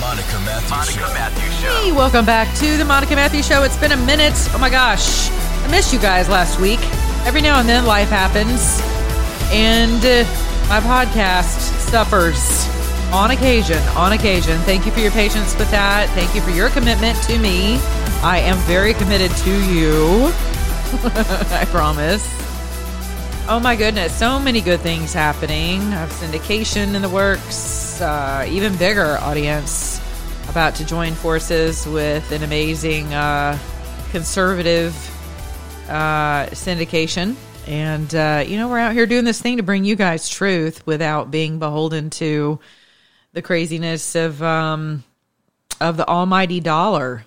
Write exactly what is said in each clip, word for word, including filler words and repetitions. Monica Matthew, Monica Matthew Show. Hey, welcome back to the Monica Matthew Show. It's been a minute. Oh my gosh. I missed you guys last week. Every now and then life happens. And uh, my podcast suffers on occasion, on occasion. Thank you for your patience with that. Thank you for your commitment to me. I am very committed to you. I promise. Oh my goodness. So many good things happening. I have syndication in the works. Uh, even bigger audience. About to join forces with an amazing uh, conservative uh, syndication. And, uh, you know, we're out here doing this thing to bring you guys truth without being beholden to the craziness of um, of the almighty dollar.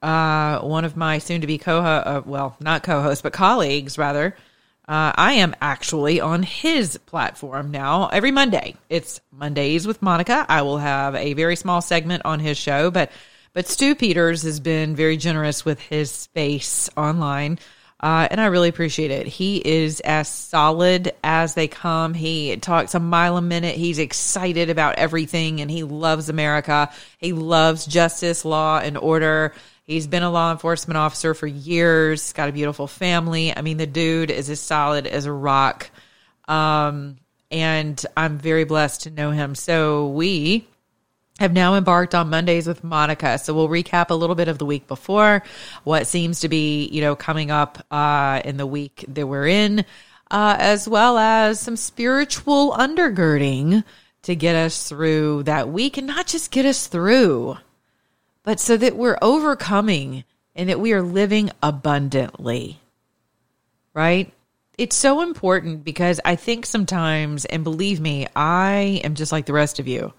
Uh, one of my soon-to-be co-hosts, uh, well, not co-hosts, but colleagues, rather, uh, I am actually on his platform now every Monday. It's Mondays with Monica. I will have a very small segment on his show, but but Stu Peters has been very generous with his space online, uh, and I really appreciate it. He is as solid as they come. He talks a mile a minute. He's excited about everything, and he loves America. He loves justice, law, and order. He's been a law enforcement officer for years. He's got a beautiful family. I mean, the dude is as solid as a rock. Um, and I'm very blessed to know him. So we have now embarked on Mondays with Monica. So we'll recap a little bit of the week before, what seems to be, you know, coming up uh, in the week that we're in, uh, as well as some spiritual undergirding to get us through that week and not just get us through, but so that we're overcoming and that we are living abundantly, right? It's so important because I think sometimes, and believe me, I am just like the rest of you.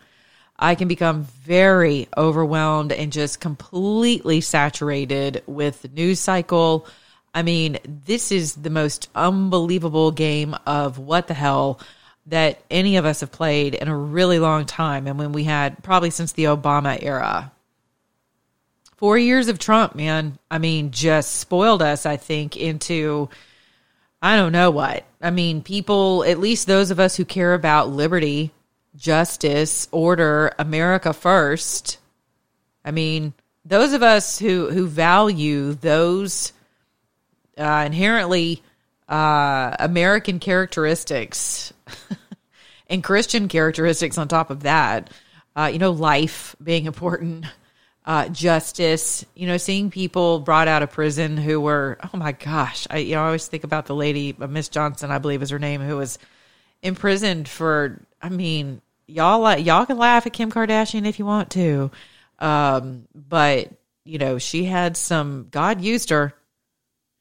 I can become very overwhelmed and just completely saturated with the news cycle. I mean, this is the most unbelievable game of what the hell that any of us have played in a really long time. And when we had, probably since the Obama era. Four years of Trump, man, I mean, just spoiled us, I think, into, I don't know what. I mean, people, at least those of us who care about liberty, justice, order, America first. I mean, those of us who, who value those uh, inherently uh, American characteristics and Christian characteristics on top of that, uh, you know, life being important. Uh, justice, you know, seeing people brought out of prison who were, oh my gosh, I, you know, I always think about the lady, Miss Johnson, I believe is her name, who was imprisoned for, I mean, y'all, y'all can laugh at Kim Kardashian if you want to. Um, but, you know, she had some, God used her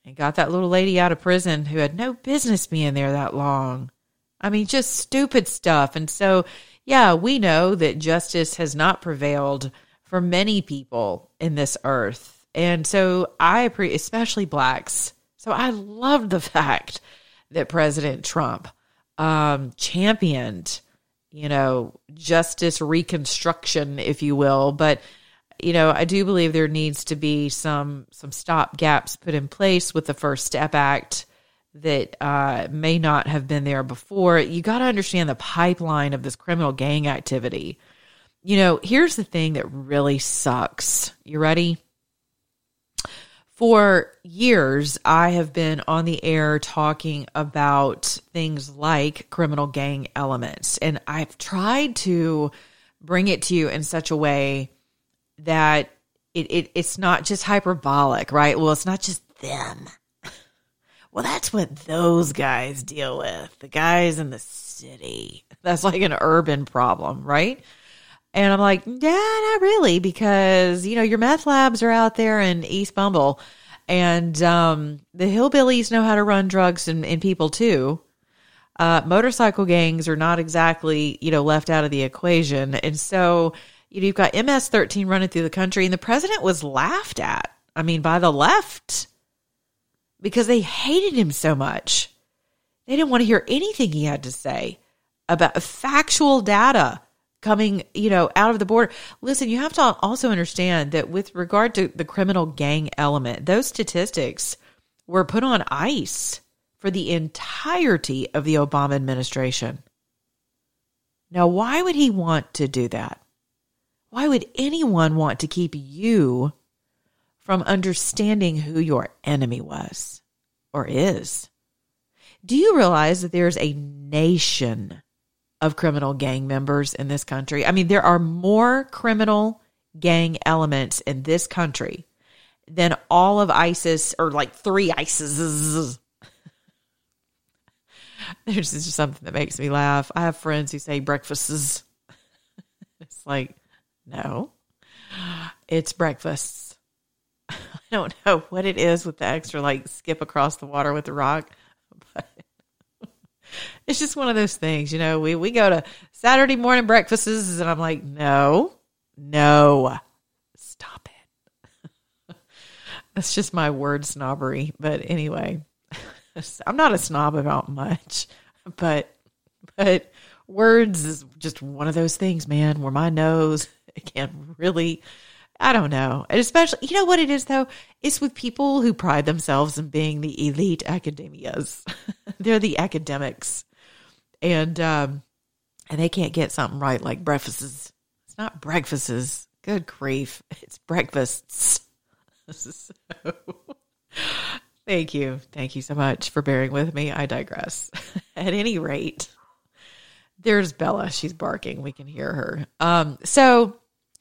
and got that little lady out of prison who had no business being there that long. I mean, just stupid stuff. And so, yeah, we know that justice has not prevailed for many people in this earth. And so I, pre- especially blacks, so I loved the fact that President Trump um, championed, you know, justice reconstruction, if you will. But, you know, I do believe there needs to be some some stop gaps put in place with the First Step Act that uh, may not have been there before. You got to understand the pipeline of this criminal gang activity. You know, here's the thing that really sucks. You ready? For years, I have been on the air talking about things like criminal gang elements. And I've tried to bring it to you in such a way that it, it it's not just hyperbolic, right? Well, it's not just them. Well, that's what those guys deal with. The guys in the city. That's like an urban problem, right? And I'm like, yeah, not really, because, you know, your meth labs are out there in East Bumble, and um, the hillbillies know how to run drugs and, and people, too. Uh, motorcycle gangs are not exactly, you know, left out of the equation. And so You've got M S thirteen running through the country, and the president was laughed at, I mean, by the left, because they hated him so much. They didn't want to hear anything he had to say about factual data coming, you know, out of the border. Listen, you have to also understand that with regard to the criminal gang element, those statistics were put on ice for the entirety of the Obama administration. Now, why would he want to do that? Why would anyone want to keep you from understanding who your enemy was or is? Do you realize that there's a nation of criminal gang members in this country? I mean, there are more criminal gang elements in this country than all of ISIS, or like three ISISes. There's just something that makes me laugh. I have friends who say breakfasts. It's like, no, it's breakfasts. I don't know what it is with the extra, like, skip across the water with the rock. But it's just one of those things, you know, we, we go to Saturday morning breakfasts, and I'm like, no, no, stop it. That's just my word snobbery. But anyway, I'm not a snob about much, but, but words is just one of those things, man, where my nose, it can really, I don't know. And especially, you know what it is though? It's with people who pride themselves in being the elite academias. They're the academics, and, um, and they can't get something right. Like breakfasts. It's not breakfasts. Good grief. It's breakfasts. This is so... Thank you. Thank you so much for bearing with me. I digress. At any rate, there's Bella. She's barking. We can hear her. Um, so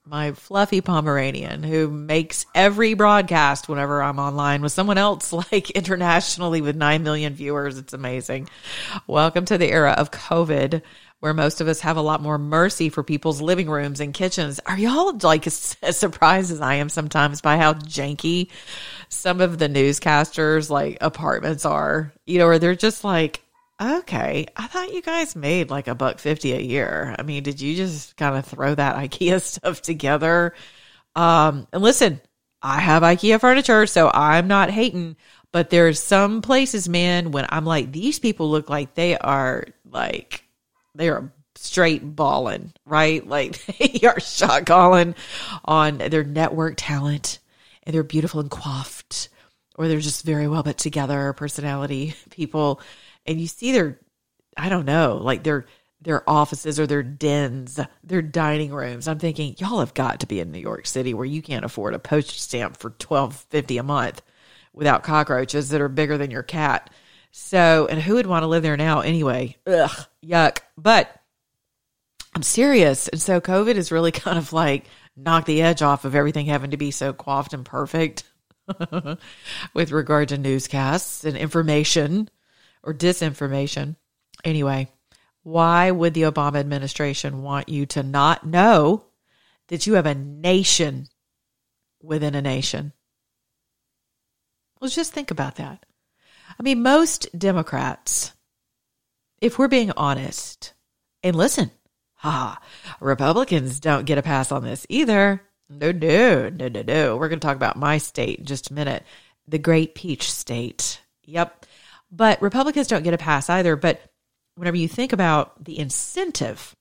my fluffy Pomeranian, who makes every broadcast whenever I'm online with someone else, like internationally with nine million viewers. It's amazing. Welcome to the era of COVID, where most of us have a lot more mercy for people's living rooms and kitchens. Are y'all like as, as surprised as I am sometimes by how janky some of the newscasters' like apartments are? You know, or they're just like, okay, I thought you guys made like a buck fifty a year. I mean, did you just kind of throw that IKEA stuff together? Um, and listen, I have IKEA furniture, so I'm not hating. But there's some places, man, when I'm like, these people look like they are like... they are straight balling, right? Like they are shot calling on their network talent, and they're beautiful and coiffed, or they're just very well put together personality people. And you see their, I don't know, like their, their offices or their dens, their dining rooms. I'm thinking, y'all have got to be in New York City, where you can't afford a postage stamp for twelve fifty a month without cockroaches that are bigger than your cat. So, and who would want to live there now anyway? Ugh, yuck. But I'm serious. And so COVID has really kind of like knocked the edge off of everything having to be so coiffed and perfect with regard to newscasts and information or disinformation. Anyway, why would the Obama administration want you to not know that you have a nation within a nation? Well, just think about that. I mean, most Democrats, if we're being honest, and listen, ha, Republicans don't get a pass on this either. No, no, no, no, no. We're going to talk about my state in just a minute, the Great Peach State. Yep. But Republicans don't get a pass either. But whenever you think about the incentive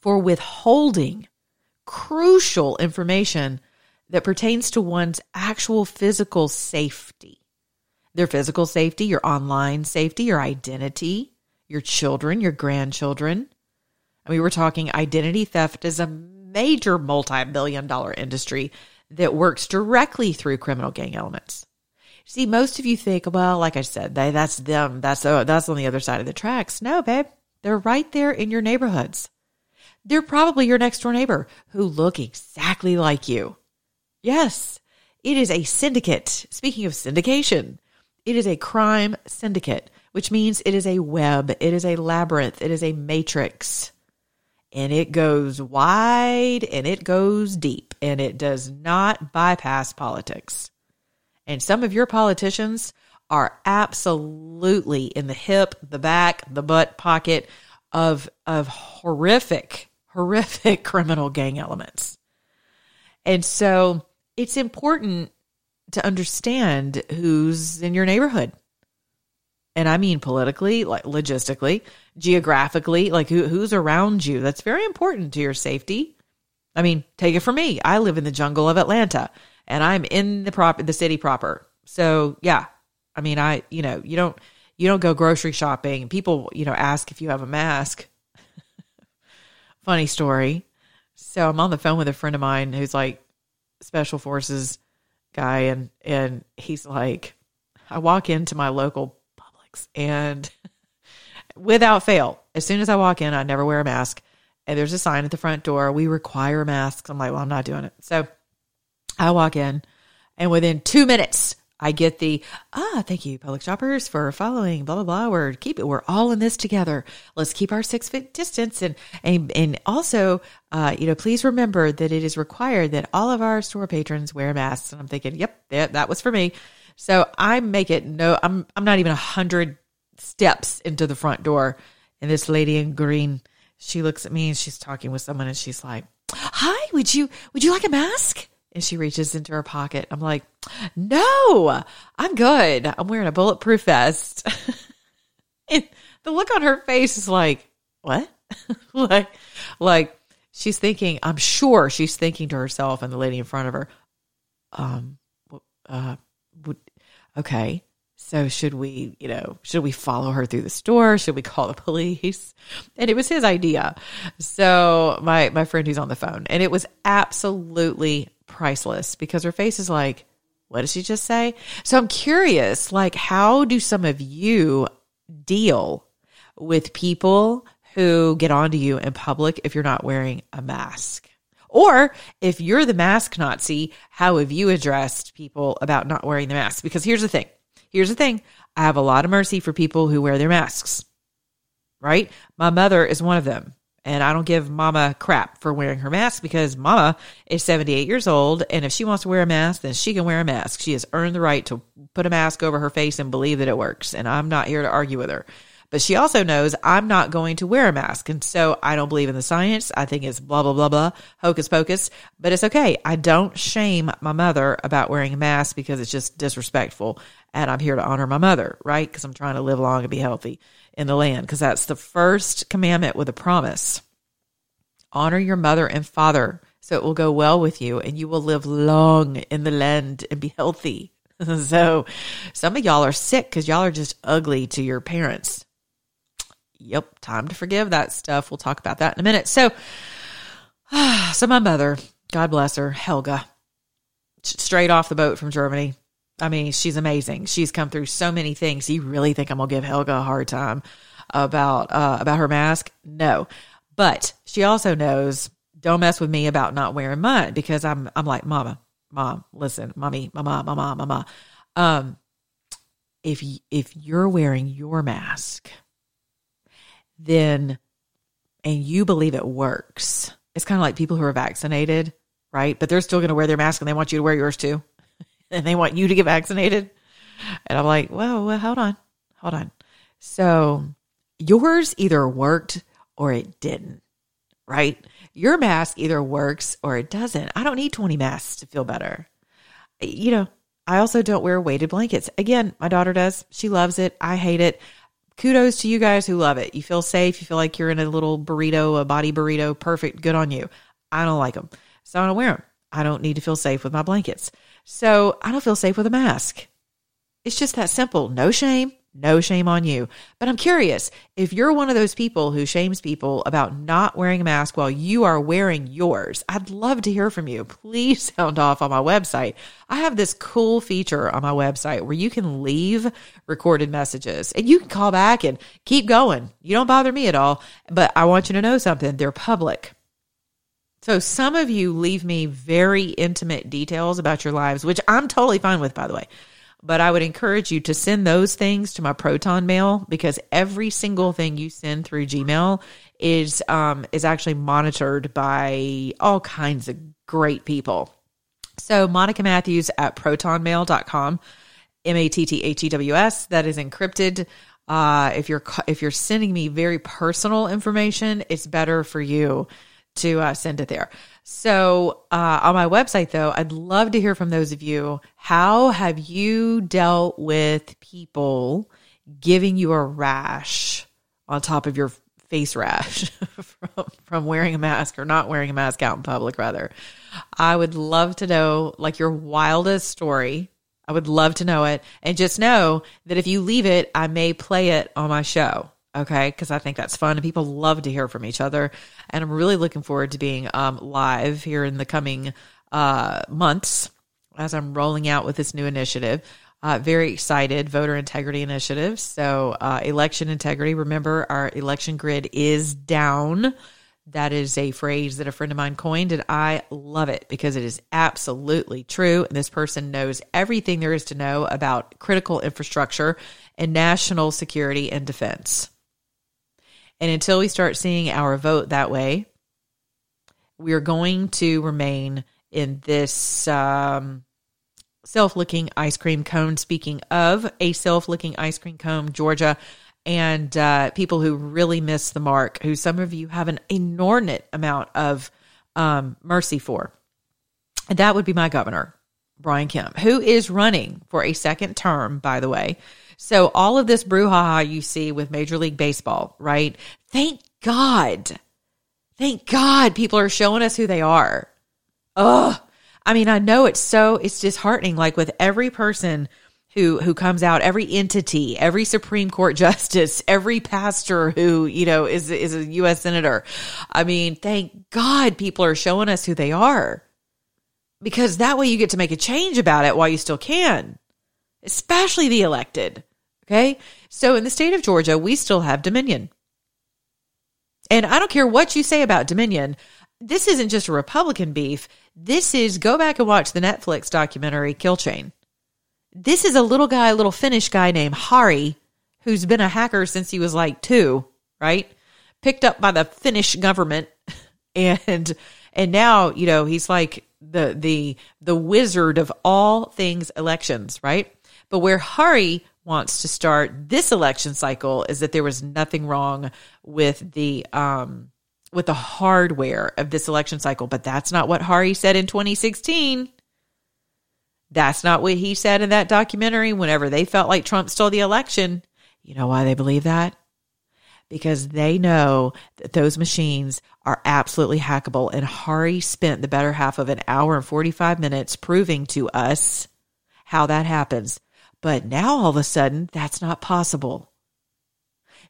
for withholding crucial information that pertains to one's actual physical safety, their physical safety, your online safety, your identity, your children, your grandchildren. I mean, we're talking identity theft is a major multi-billion dollar industry that works directly through criminal gang elements. See, most of you think, well, like I said, they, that's them. That's, oh, that's on the other side of the tracks. No, babe, they're right there in your neighborhoods. They're probably your next door neighbor who look exactly like you. Yes, it is a syndicate. Speaking of syndication, it is a crime syndicate, which means it is a web, it is a labyrinth, it is a matrix, and it goes wide and it goes deep, and it does not bypass politics. And some of your politicians are absolutely in the hip, the back, the butt pocket of, of horrific, horrific criminal gang elements. And so it's important to understand who's in your neighborhood. And I mean politically, like logistically, geographically, like who, who's around you. That's very important to your safety. I mean, take it from me. I live in the jungle of Atlanta and I'm in the prop, the city proper. So yeah, I mean, I, you know, you don't, you don't go grocery shopping. People, you know, ask if you have a mask. Funny story. So I'm on the phone with a friend of mine who's like special forces guy. And, and he's like, I walk into my local Publix and without fail, as soon as I walk in, I never wear a mask. And there's a sign at the front door. We require masks. I'm like, well, I'm not doing it. So I walk in and within two minutes I get the, ah, thank you, public shoppers, for following, blah, blah, blah. We're keep it. We're all in this together. Let's keep our six foot distance. And, and, and also, uh, you know, please remember that it is required that all of our store patrons wear masks. And I'm thinking, yep, that, that was for me. So I make it no, I'm, I'm not even a hundred steps into the front door. And this lady in green, she looks at me and she's talking with someone and she's like, hi, would you, would you like a mask? And she reaches into her pocket. I'm like, no, I'm good. I'm wearing a bulletproof vest. And the look on her face is like, what? like, like she's thinking, I'm sure she's thinking to herself and the lady in front of her, um, uh, would, okay. So should we, you know, should we follow her through the store? Should we call the police? And it was his idea. So my, my friend who's on the phone, and it was absolutely priceless because her face is like, what did she just say? So I'm curious, like, how do some of you deal with people who get onto you in public if you're not wearing a mask? Or if you're the mask Nazi, how have you addressed people about not wearing the mask? Because here's the thing. Here's the thing. I have a lot of mercy for people who wear their masks, right? My mother is one of them. And I don't give mama crap for wearing her mask because mama is seventy-eight years old. And if she wants to wear a mask, then she can wear a mask. She has earned the right to put a mask over her face and believe that it works. And I'm not here to argue with her. But she also knows I'm not going to wear a mask. And so I don't believe in the science. I think it's blah, blah, blah, blah, hocus pocus. But it's okay. I don't shame my mother about wearing a mask because it's just disrespectful. And I'm here to honor my mother, right? Because I'm trying to live long and be healthy in the land. Because that's the first commandment with a promise. Honor your mother and father so it will go well with you and you will live long in the land and be healthy. So some of y'all are sick because y'all are just ugly to your parents. Yep, time to forgive that stuff. We'll talk about that in a minute. So, so my mother, God bless her, Helga, straight off the boat from Germany. I mean, she's amazing. She's come through so many things. You really think I'm going to give Helga a hard time about uh, about her mask? No. But she also knows, don't mess with me about not wearing mine because I'm I'm like, mama, mom, listen, mommy, mama, mama, mama. Um, if if you're wearing your mask, then, and you believe it works, it's kind of like people who are vaccinated, right? But they're still going to wear their mask and they want you to wear yours too. And they want you to get vaccinated. And I'm like, whoa, well, hold on, hold on. So yours either worked or it didn't, right? Your mask either works or it doesn't. I don't need twenty masks to feel better. You know, I also don't wear weighted blankets. Again, my daughter does. She loves it. I hate it. Kudos to you guys who love it. You feel safe. You feel like you're in a little burrito, a body burrito. Perfect. Good on you. I don't like them. So I don't wear them. I don't need to feel safe with my blankets. So I don't feel safe with a mask. It's just that simple. No shame, no shame on you. But I'm curious, if you're one of those people who shames people about not wearing a mask while you are wearing yours, I'd love to hear from you. Please sound off on my website. I have this cool feature on my website where you can leave recorded messages and you can call back and keep going. You don't bother me at all, but I want you to know something. They're public. So some of you leave me very intimate details about your lives, which I'm totally fine with, by the way. But I would encourage you to send those things to my ProtonMail because every single thing you send through Gmail is um, is actually monitored by all kinds of great people. So Monica Matthews at proton mail dot com, M A T T H E W S, that is encrypted. Uh, if you're if you're sending me very personal information, it's better for you to uh, send it there. So uh, on my website, though, I'd love to hear from those of you. How have you dealt with people giving you a rash on top of your face rash from, from wearing a mask or not wearing a mask out in public, rather? I would love to know, like, your wildest story. I would love to know it. And just know that if you leave it, I may play it on my show. Okay, because I think that's fun, and people love to hear from each other. And I'm really looking forward to being um, live here in the coming uh, months as I'm rolling out with this new initiative. Uh, very excited, Voter Integrity Initiative. So uh, election integrity, remember, our election grid is down. That is a phrase that a friend of mine coined, and I love it because it is absolutely true. And this person knows everything there is to know about critical infrastructure and national security and defense. And until we start seeing our vote that way, we are going to remain in this um, self-licking ice cream cone. Speaking of a self-licking ice cream cone, Georgia, and uh, people who really miss the mark, who some of you have an inordinate amount of um, mercy for. And that would be my governor, Brian Kemp, who is running for a second term, by the way. So all of this brouhaha you see with Major League Baseball, right? Thank God. Thank God people are showing us who they are. Ugh. I mean, I know it's so, it's disheartening. Like with every person who who comes out, every entity, every Supreme Court justice, every pastor who, you know, is is a U S senator. I mean, thank God people are showing us who they are. Because that way you get to make a change about it while you still can. Especially the elected. Okay, so in the state of Georgia, we still have Dominion. And I don't care what you say about Dominion. This isn't just a Republican beef. This is, go back and watch the Netflix documentary, Kill Chain. This is a little guy, a little Finnish guy named Hari, who's been a hacker since he was like two, right? Picked up by the Finnish government. And and now, you know, he's like the the the wizard of all things elections, right? But where Hari wants to start this election cycle is that there was nothing wrong with the um, with the hardware of this election cycle. But that's not what Hari said in twenty sixteen. That's not what he said in that documentary whenever they felt like Trump stole the election. You know why they believe that? Because they know that those machines are absolutely hackable. And Hari spent the better half of an hour and forty-five minutes proving to us how that happens. But now all of a sudden, that's not possible.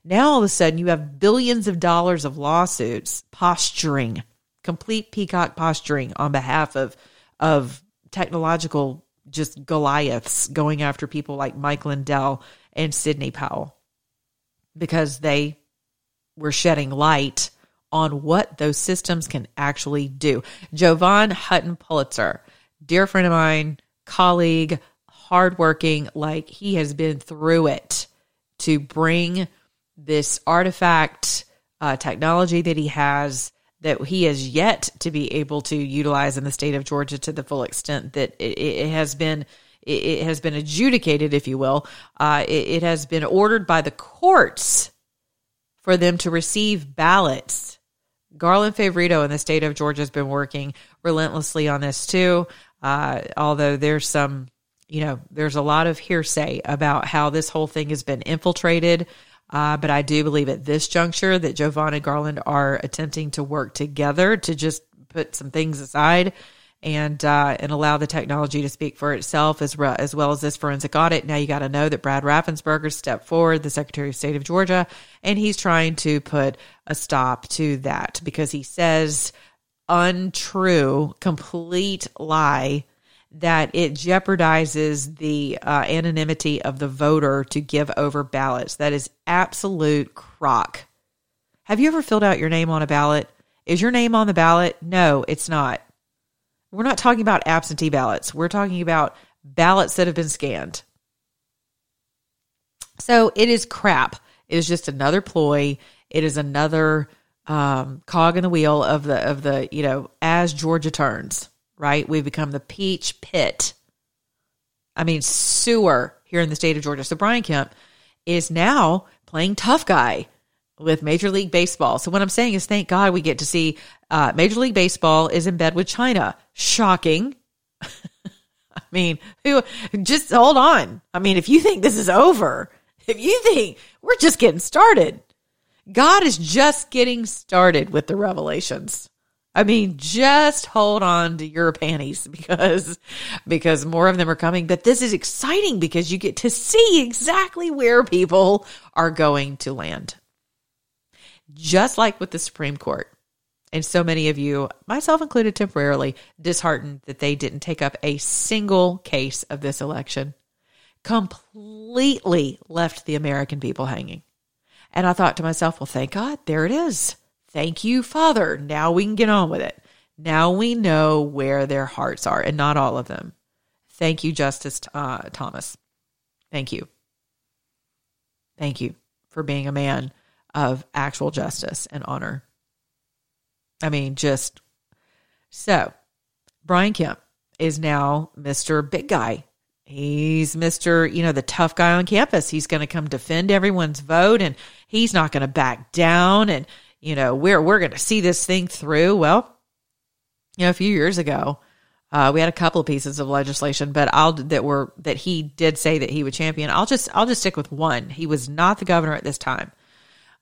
Now all of a sudden, you have billions of dollars of lawsuits posturing, complete peacock posturing on behalf of of technological just Goliaths going after people like Mike Lindell and Sidney Powell because they were shedding light on what those systems can actually do. Jovan Hutton Pulitzer, dear friend of mine, colleague, hardworking, like he has been through it to bring this artifact uh, technology that he has, that he has yet to be able to utilize in the state of Georgia to the full extent that it, it has been, it, it has been adjudicated, if you will. Uh, it, it has been ordered by the courts for them to receive ballots. Garland Favorito in the state of Georgia has been working relentlessly on this too. Uh, although there's some, you know, there's a lot of hearsay about how this whole thing has been infiltrated. Uh, but I do believe at this juncture that Jovan and Garland are attempting to work together to just put some things aside and uh, and allow the technology to speak for itself, as, re- as well as this forensic audit. Now you got to know that Brad Raffensperger stepped forward, the Secretary of State of Georgia, and he's trying to put a stop to that because he says untrue, complete lie that it jeopardizes the uh, anonymity of the voter to give over ballots. That is absolute crock. Have you ever filled out your name on a ballot? Is your name on the ballot? No, it's not. We're not talking about absentee ballots. We're talking about ballots that have been scanned. So it is crap. It is just another ploy. It is another um, cog in the wheel of the, of the, you know, as Georgia turns. Right? We've become the peach pit. I mean, sewer here in the state of Georgia. So Brian Kemp is now playing tough guy with Major League Baseball. So what I'm saying is, thank God we get to see uh, Major League Baseball is in bed with China. Shocking. I mean, who, just hold on. I mean, if you think this is over, if you think we're just getting started, God is just getting started with the revelations. I mean, just hold on to your panties because, because more of them are coming. But this is exciting because you get to see exactly where people are going to land. Just like with the Supreme Court. And so many of you, myself included, temporarily disheartened that they didn't take up a single case of this election. Completely left the American people hanging. And I thought to myself, well, thank God, there it is. Thank you, Father. Now we can get on with it. Now we know where their hearts are, and not all of them. Thank you, Justice uh, Thomas. Thank you. Thank you for being a man of actual justice and honor. I mean, just so Brian Kemp is now Mister Big Guy. He's Mister, you know, the tough guy on campus. He's going to come defend everyone's vote, and he's not going to back down. And, you know, we're, we're going to see this thing through. Well, you know, a few years ago, uh, we had a couple of pieces of legislation, but I'll, that were, that he did say that he would champion. I'll just, I'll just stick with one. He was not the governor at this time,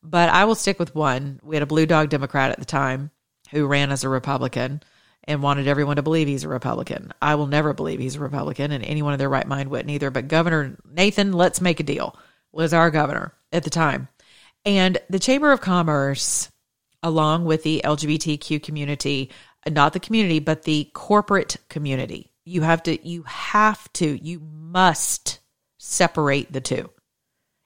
but I will stick with one. We had a blue dog Democrat at the time who ran as a Republican and wanted everyone to believe he's a Republican. I will never believe he's a Republican, and anyone in their right mind wouldn't either. But Governor Nathan Let's Make a Deal was our governor at the time. And the Chamber of Commerce, along with the L G B T Q community, not the community, but the corporate community, you have to, you have to, you must separate the two.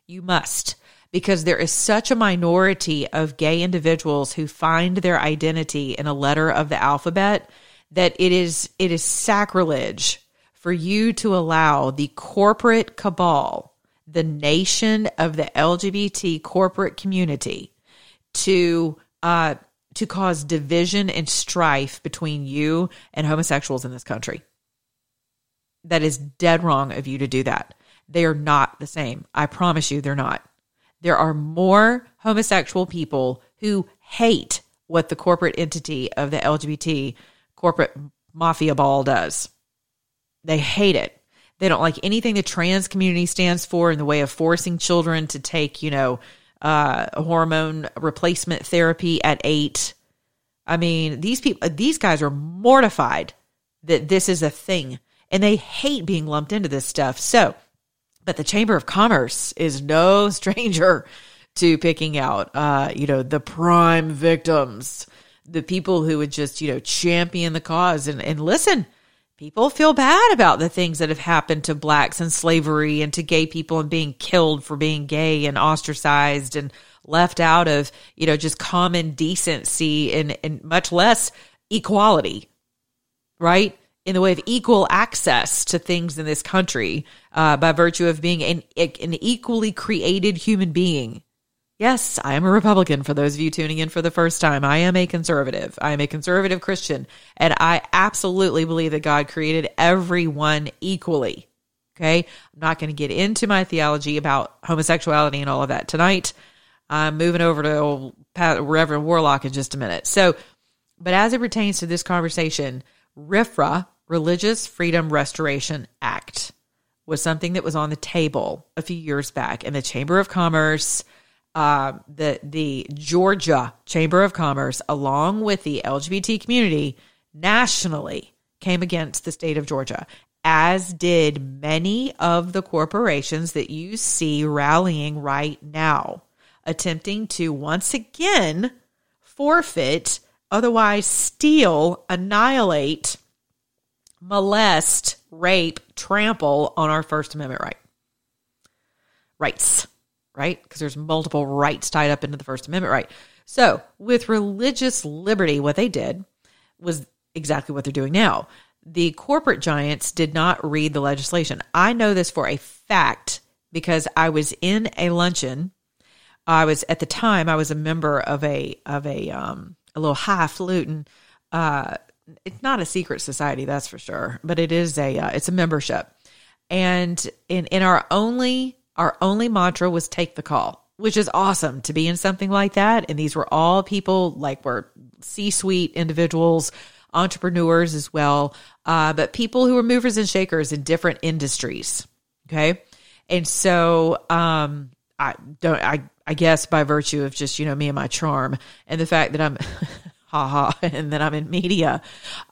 You must. Because there is such a minority of gay individuals who find their identity in a letter of the alphabet that it is it is sacrilege for you to allow the corporate cabal, the nation of the L G B T corporate community, to uh, to cause division and strife between you and homosexuals in this country. That is dead wrong of you to do that. They are not the same. I promise you they're not. There are more homosexual people who hate what the corporate entity of the L G B T corporate mafia ball does. They hate it. They don't like anything the trans community stands for in the way of forcing children to take, you know, uh, hormone replacement therapy at eight. I mean, these people, these guys are mortified that this is a thing, and they hate being lumped into this stuff. So, but the Chamber of Commerce is no stranger to picking out, uh, you know, the prime victims, the people who would just, you know, champion the cause. And, and listen, people feel bad about the things that have happened to blacks and slavery and to gay people and being killed for being gay and ostracized and left out of, you know, just common decency and, and much less equality, right? In the way of equal access to things in this country uh, by virtue of being an, an equally created human being. Yes, I am a Republican. For those of you tuning in for the first time, I am a conservative. I am a conservative Christian, and I absolutely believe that God created everyone equally. Okay? I'm not going to get into my theology about homosexuality and all of that tonight. I'm moving over to old Pat, Reverend Warlock in just a minute. So, but as it pertains to this conversation, R F R A, Religious Freedom Restoration Act, was something that was on the table a few years back, and the Chamber of Commerce, uh, the the Georgia Chamber of Commerce, along with the L G B T community nationally, came against the state of Georgia, as did many of the corporations that you see rallying right now, attempting to once again forfeit, otherwise steal, annihilate, molest, rape, trample on our First Amendment right. Rights, right? Because there's multiple rights tied up into the First Amendment right. So with religious liberty, what they did was exactly what they're doing now. The corporate giants did not read the legislation. I know this for a fact because I was in a luncheon. I was, at the time, I was a member of a, of a, um, a little highfalutin. Uh, it's not a secret society, that's for sure, but it is a, uh, it's a membership. And in, in our only, our only mantra was take the call. which is awesome to be in something like that. And these were all people like were C-suite individuals, entrepreneurs as well, uh, but people who were movers and shakers in different industries. Okay. And so um, I don't, I, I guess by virtue of just, you know, me and my charm and the fact that I'm, ha ha, and that I'm in media.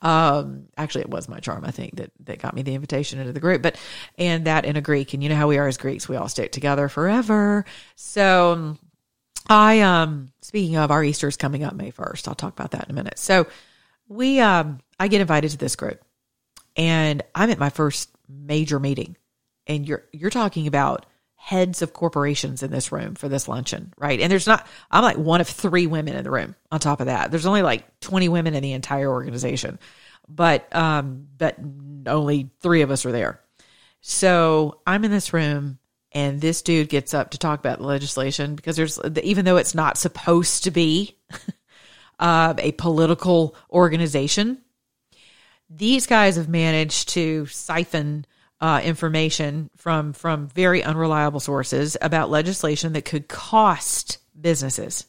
Um, actually, it was my charm, I think, that, that got me the invitation into the group, but, and that in a Greek, and you know how we are as Greeks, we all stick together forever. So I, um, speaking of, our Easter's coming up May first. I'll talk about that in a minute. So we, um, I get invited to this group and I'm at my first major meeting, and you're, you're talking about heads of corporations in this room for this luncheon, right? And there's not, I'm like one of three women in the room on top of that. There's only like twenty women in the entire organization, but, um, but only three of us are there. So I'm in this room and this dude gets up to talk about the legislation because there's, even though it's not supposed to be uh, a political organization, these guys have managed to siphon Uh, information from from very unreliable sources about legislation that could cost businesses.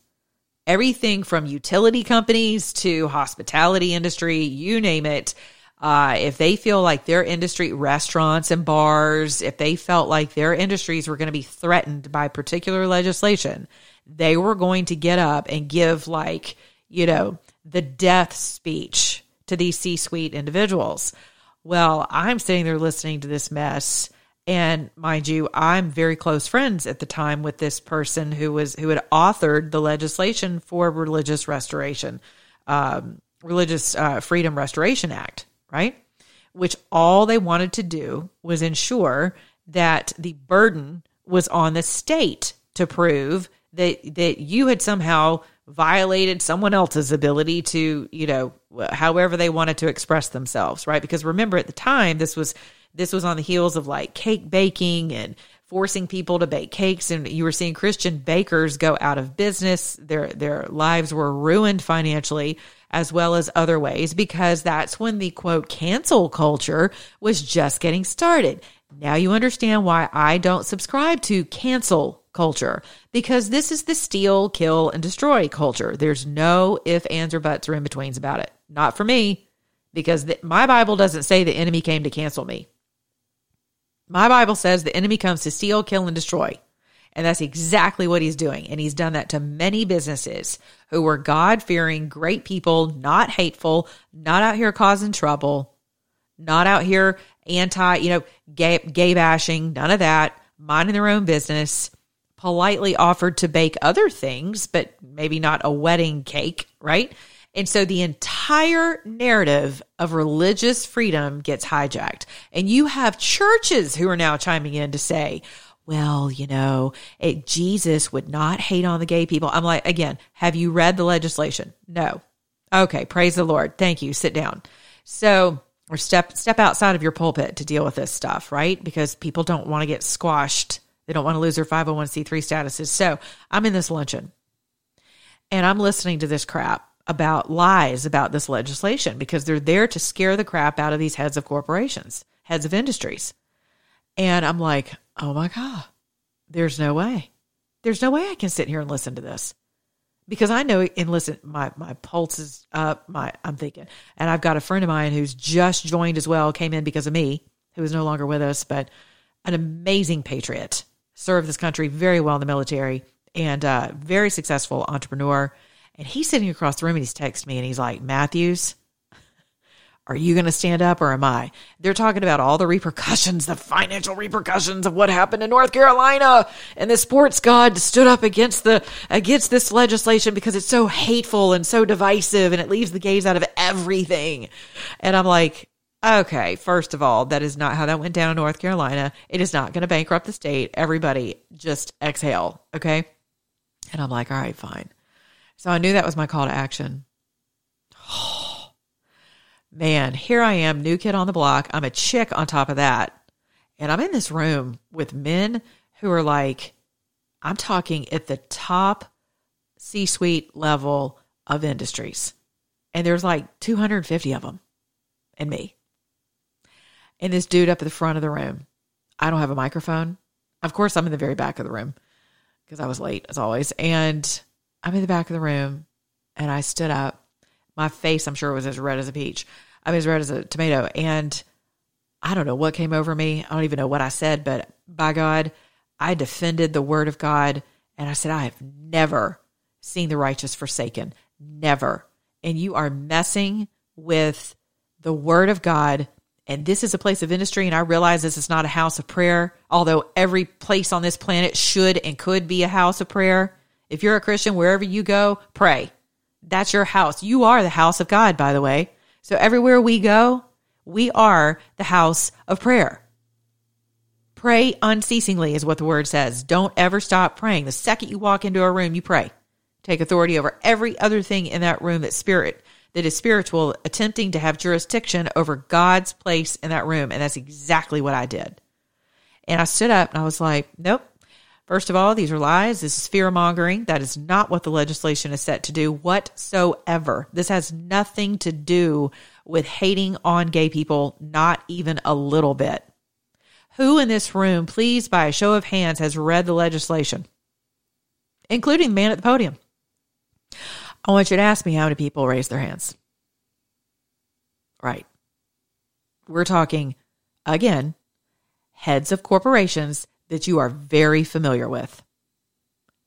Everything from utility companies to hospitality industry, you name it. Uh, if they feel like their industry, restaurants and bars, if they felt like their industries were going to be threatened by particular legislation, they were going to get up and give like, you know, the death speech to these C-suite individuals. Well, I'm sitting there listening to this mess, and mind you, I'm very close friends at the time with this person who was who had authored the legislation for religious restoration, um, religious uh, freedom restoration act, right? Which all they wanted to do was ensure that the burden was on the state to prove that that you had somehow violated someone else's ability to, you know, however they wanted to express themselves, right? Because remember, at the time, this was this was on the heels of like cake baking and forcing people to bake cakes, and you were seeing Christian bakers go out of business. Their their lives were ruined financially, as well as other ways, because that's when the quote cancel culture was just getting started. Now you understand why I don't subscribe to cancel culture, because this is the steal, kill, and destroy culture. There's no ifs, ands, or buts or in-betweens about it. Not for me, because the, my Bible doesn't say the enemy came to cancel me. My Bible says the enemy comes to steal, kill, and destroy. And that's exactly what he's doing. And he's done that to many businesses who were God-fearing, great people, not hateful, not out here causing trouble, not out here anti, you know, gay, gay bashing, none of that, minding their own business, politely offered to bake other things, but maybe not a wedding cake, right? And so the entire narrative of religious freedom gets hijacked. And you have churches who are now chiming in to say, well, you know, it, Jesus would not hate on the gay people. I'm like, again, have you read the legislation? No. Okay, praise the Lord. Thank you. Sit down. So, or step step outside of your pulpit to deal with this stuff, right? Because people don't want to get squashed. They don't want to lose their five oh one c three statuses. So I'm in this luncheon and I'm listening to this crap about lies about this legislation, because they're there to scare the crap out of these heads of corporations, heads of industries. And I'm like, oh my God, there's no way. There's no way I can sit here and listen to this, because I know, and listen, my, my pulse is up, my, I'm thinking, and I've got a friend of mine who's just joined as well, came in because of me, who is no longer with us, but an amazing patriot. Served this country very well in the military, and uh, very successful entrepreneur. And he's sitting across the room and he's texting me and he's like, Matthews, are you going to stand up or am I? They're talking about all the repercussions, the financial repercussions of what happened in North Carolina. And the sports god stood up against the against this legislation because it's so hateful and so divisive and it leaves the gays out of everything. And I'm like, okay, first of all, that is not how that went down in North Carolina. It is not going to bankrupt the state. Everybody just exhale, okay? And I'm like, all right, fine. So I knew that was my call to action. Oh, man, here I am, new kid on the block. I'm a chick on top of that. And I'm in this room with men who are like, I'm talking at the top C-suite level of industries. And there's like two hundred fifty of them and me. And this dude up at the front of the room, I don't have a microphone. Of course, I'm in the very back of the room because I was late as always. And I'm in the back of the room and I stood up. My face, I'm sure, was as red as a peach. I mean, as red as a tomato. And I don't know what came over me. I don't even know what I said, but by God, I defended the word of God. And I said, I have never seen the righteous forsaken. Never. And you are messing with the word of God. And this is a place of industry. And I realize this is not a house of prayer, although every place on this planet should and could be a house of prayer. If you're a Christian, wherever you go, pray. That's your house. You are the house of God, by the way. So everywhere we go, we are the house of prayer. Pray unceasingly is what the word says. Don't ever stop praying. The second you walk into a room, you pray. Take authority over every other thing in that room that spirit that is spiritual, attempting to have jurisdiction over God's place in that room. And that's exactly what I did. And I stood up and I was like, nope. First of all, these are lies. This is fear-mongering. That is not what the legislation is set to do whatsoever. This has nothing to do with hating on gay people, not even a little bit. Who in this room, please, by a show of hands, has read the legislation, including the man at the podium? I want you to ask me how many people raised their hands. Right. We're talking, again, heads of corporations that you are very familiar with.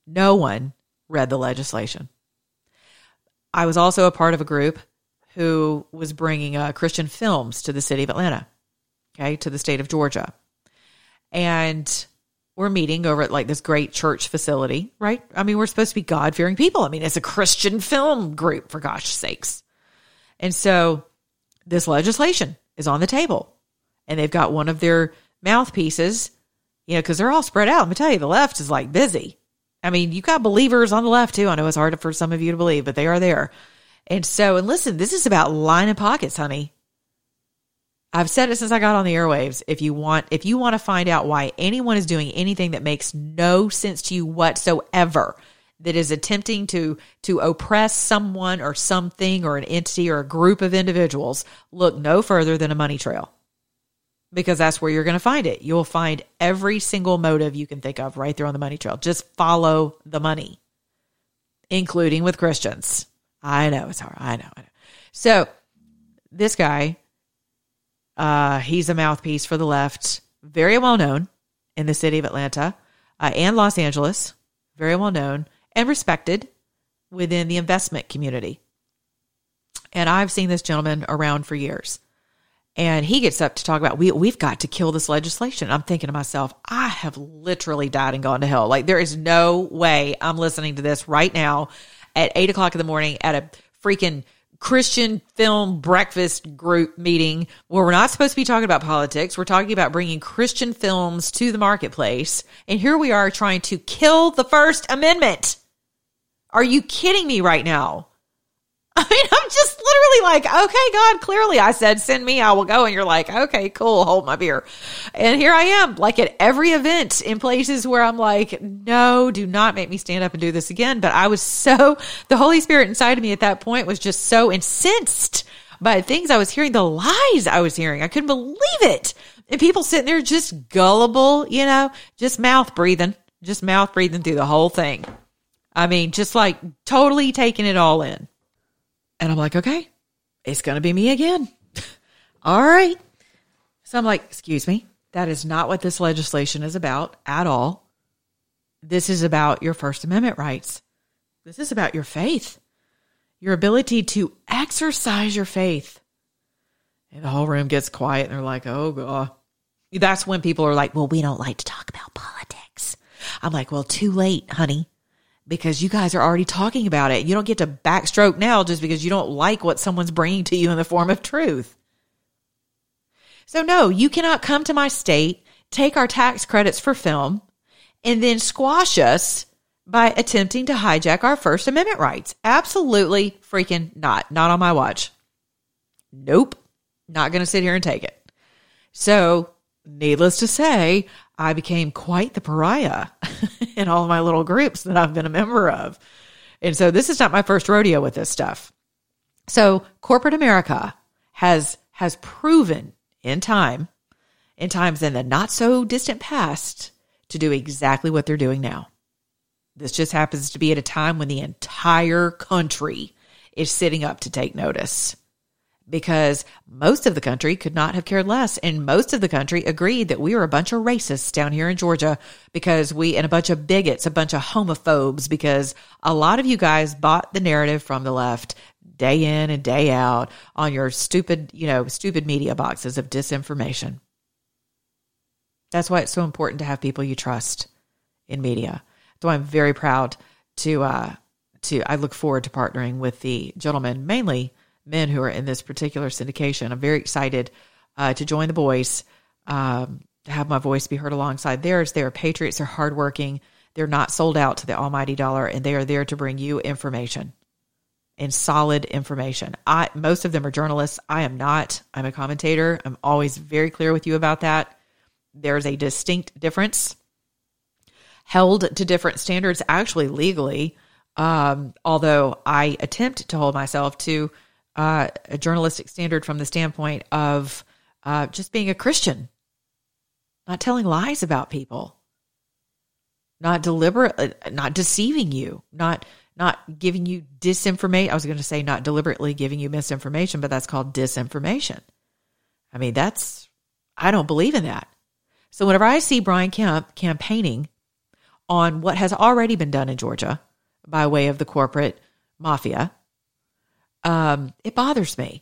No one read the legislation. I was also a part of a group who was bringing uh, Christian films to the city of Atlanta, okay, to the state of Georgia. And we're meeting over at like this great church facility, right? I mean, we're supposed to be God-fearing people. I mean, it's a Christian film group, for gosh sakes. And so this legislation is on the table. And they've got one of their mouthpieces, you know, because they're all spread out. Let me tell you, the left is like busy. I mean, you've got believers on the left too. I know it's hard for some of you to believe, but they are there. And so, and listen, this is about lining pockets, honey. I've said it since I got on the airwaves. If you want, if you want to find out why anyone is doing anything that makes no sense to you whatsoever, that is attempting to, to oppress someone or something or an entity or a group of individuals, look no further than a money trail. Because that's where you're going to find it. You'll find every single motive you can think of right there on the money trail. Just follow the money, including with Christians. I know it's hard. I know. I know. So this guy, uh, he's a mouthpiece for the left, very well known in the city of Atlanta uh, and Los Angeles, very well known and respected within the investment community. And I've seen this gentleman around for years. And he gets up to talk about, we, we've got to kill this legislation. I'm thinking to myself, I have literally died and gone to hell. Like, there is no way I'm listening to this right now at eight o'clock in the morning at a freaking Christian film breakfast group meeting where we're not supposed to be talking about politics. We're talking about bringing Christian films to the marketplace. And here we are trying to kill the First Amendment. Are you kidding me right now? I mean, I'm just literally like, okay, God, clearly I said, send me, I will go. And you're like, okay, cool, hold my beer. And here I am, like at every event in places where I'm like, no, do not make me stand up and do this again. But I was so, the Holy Spirit inside of me at that point was just so incensed by things I was hearing, the lies I was hearing. I couldn't believe it. And people sitting there just gullible, you know, just mouth breathing, just mouth breathing through the whole thing. I mean, just like totally taking it all in. And I'm like, okay, it's going to be me again. All right. So I'm like, excuse me, that is not what this legislation is about at all. This is about your First Amendment rights. This is about your faith, your ability to exercise your faith. And the whole room gets quiet and they're like, oh, God. That's when people are like, well, we don't like to talk about politics. I'm like, well, too late, honey. Because you guys are already talking about it. You don't get to backstroke now just because you don't like what someone's bringing to you in the form of truth. So no, you cannot come to my state, take our tax credits for film, and then squash us by attempting to hijack our First Amendment rights. Absolutely freaking not. Not on my watch. Nope. Not going to sit here and take it. So needless to say, I became quite the pariah in all of my little groups that I've been a member of. And so this is not my first rodeo with this stuff. So corporate America has has proven in time, in times in the not so distant past, to do exactly what they're doing now. This just happens to be at a time when the entire country is sitting up to take notice, because most of the country could not have cared less. And most of the country agreed that we are a bunch of racists down here in Georgia because we, and a bunch of bigots, a bunch of homophobes, because a lot of you guys bought the narrative from the left day in and day out on your stupid, you know, stupid media boxes of disinformation. That's why it's so important to have people you trust in media. So I'm very proud to, uh, to, I look forward to partnering with the gentlemen, mainly men who are in this particular syndication. I'm very excited uh, to join the boys, um, to have my voice be heard alongside theirs. They are patriots. They're hardworking. They're not sold out to the almighty dollar, and they are there to bring you information and solid information. I, most of them are journalists. I am not. I'm a commentator. I'm always very clear with you about that. There's a distinct difference, held to different standards, actually legally, um, although I attempt to hold myself to uh, a journalistic standard from the standpoint of uh, just being a Christian, not telling lies about people, not deliberate, not deceiving you, not not giving you disinformation. I was going to say not deliberately giving you misinformation, but that's called disinformation. I mean, that's, I don't believe in that. So whenever I see Brian Kemp campaigning on what has already been done in Georgia by way of the corporate mafia, um, it bothers me,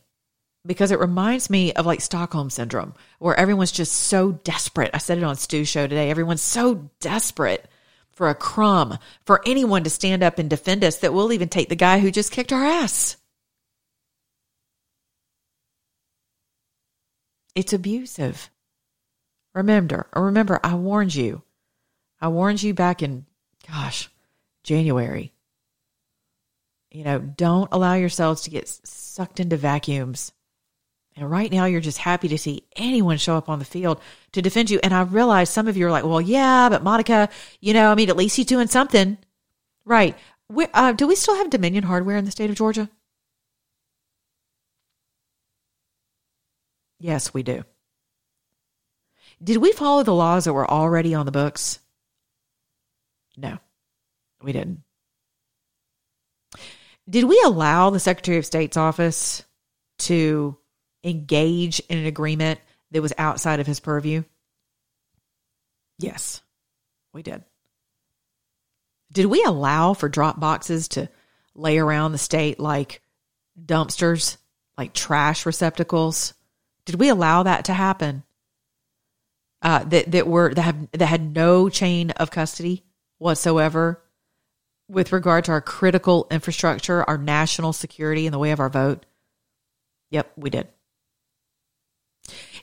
because it reminds me of like Stockholm Syndrome, where everyone's just so desperate. I said it on Stu's show today. Everyone's so desperate for a crumb, for anyone to stand up and defend us, that we'll even take the guy who just kicked our ass. It's abusive. Remember, or remember, I warned you. I warned you back in, gosh, January. You know, don't allow yourselves to get sucked into vacuums. And right now, you're just happy to see anyone show up on the field to defend you. And I realize some of you are like, well, yeah, but Monica, you know, I mean, at least he's doing something. Right. We, uh, do we still have Dominion hardware in the state of Georgia? Yes, we do. Did we follow the laws that were already on the books? No, we didn't. Did we allow the Secretary of State's office to engage in an agreement that was outside of his purview? Yes, we did. Did we allow for drop boxes to lay around the state like dumpsters, like trash receptacles? Did we allow that to happen? Uh, that that were that have that had no chain of custody whatsoever with regard to our critical infrastructure, our national security, and the way of our vote. Yep, we did.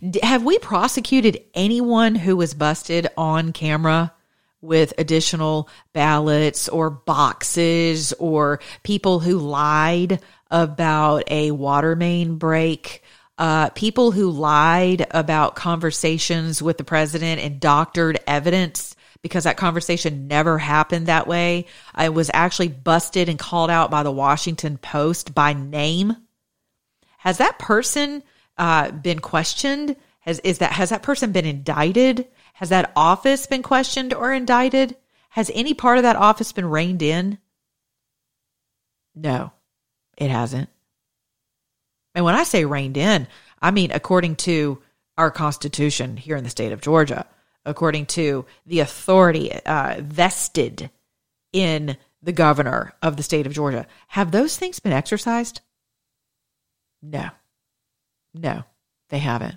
D- have we prosecuted anyone who was busted on camera with additional ballots or boxes, or people who lied about a water main break? Uh, people who lied about conversations with the president and doctored evidence because that conversation never happened that way. I was actually busted and called out by the Washington Post by name. Has that person uh, been questioned? Has is that has that person been indicted? Has that office been questioned or indicted? Has any part of that office been reined in? No, it hasn't. And when I say reined in, I mean according to our Constitution here in the state of Georgia, according to the authority uh, vested in the governor of the state of Georgia. Have those things been exercised? No. No, they haven't.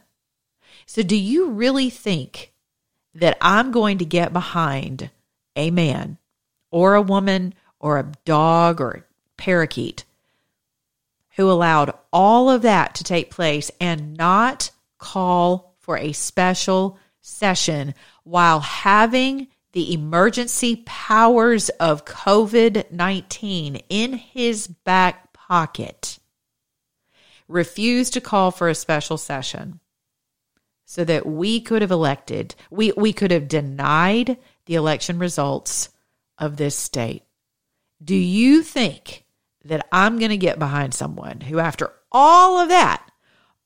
So do you really think that I'm going to get behind a man or a woman or a dog or a parakeet who allowed all of that to take place and not call for a special session while having the emergency powers of COVID nineteen in his back pocket? Refused to call for a special session so that we could have elected, we, we could have denied the election results of this state. Do you think that I'm going to get behind someone who, after all of that,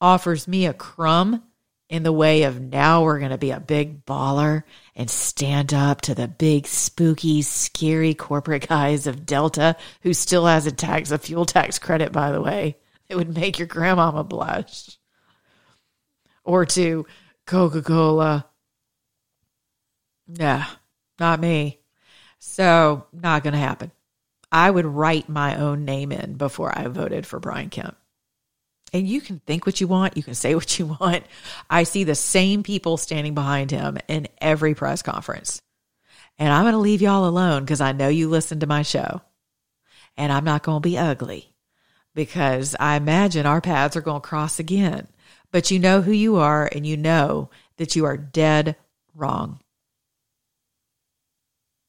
offers me a crumb in the way of now we're going to be a big baller and stand up to the big, spooky, scary corporate guys of Delta, who still has a tax, a fuel tax credit, by the way. It would make your grandmama blush. Or to Coca-Cola. Nah, not me. So, not going to happen. I would write my own name in before I voted for Brian Kemp. And you can think what you want. You can say what you want. I see the same people standing behind him in every press conference. And I'm going to leave y'all alone because I know you listen to my show. And I'm not going to be ugly because I imagine our paths are going to cross again. But you know who you are, and you know that you are dead wrong.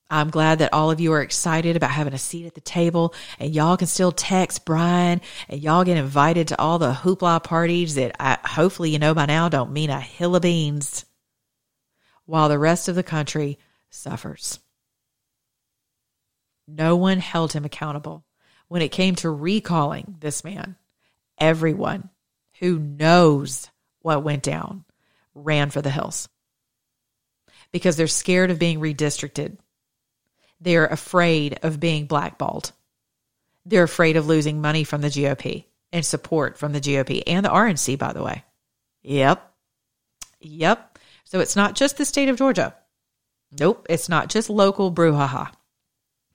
I'm glad that all of you are excited about having a seat at the table, and y'all can still text Brian, and y'all get invited to all the hoopla parties that I, hopefully you know by now don't mean a hill of beans, while the rest of the country suffers. No one held him accountable. When it came to recalling this man, everyone who knows what went down ran for the hills because they're scared of being redistricted. They're afraid of being blackballed. They're afraid of losing money from the G O P and support from the G O P and the R N C, by the way. Yep. Yep. So it's not just the state of Georgia. Nope. It's not just local brouhaha.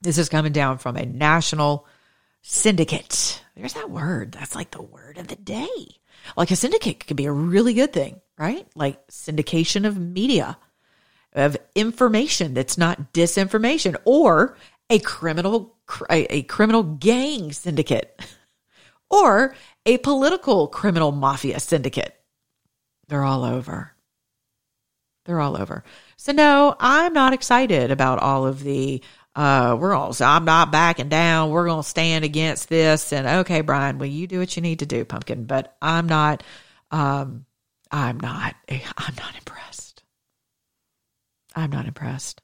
This is coming down from a national syndicate. There's that word. That's like the word of the day. Like a syndicate could be a really good thing, right? Like syndication of media, of information that's not disinformation, or a criminal a criminal gang syndicate, or a political criminal mafia syndicate. They're all over. They're all over. So no, I'm not excited about all of the, uh, we're all, so I'm not backing down. We're going to stand against this. And okay, Brian, well, you do what you need to do, pumpkin, but I'm not, um, I'm not, I'm not impressed. I'm not impressed.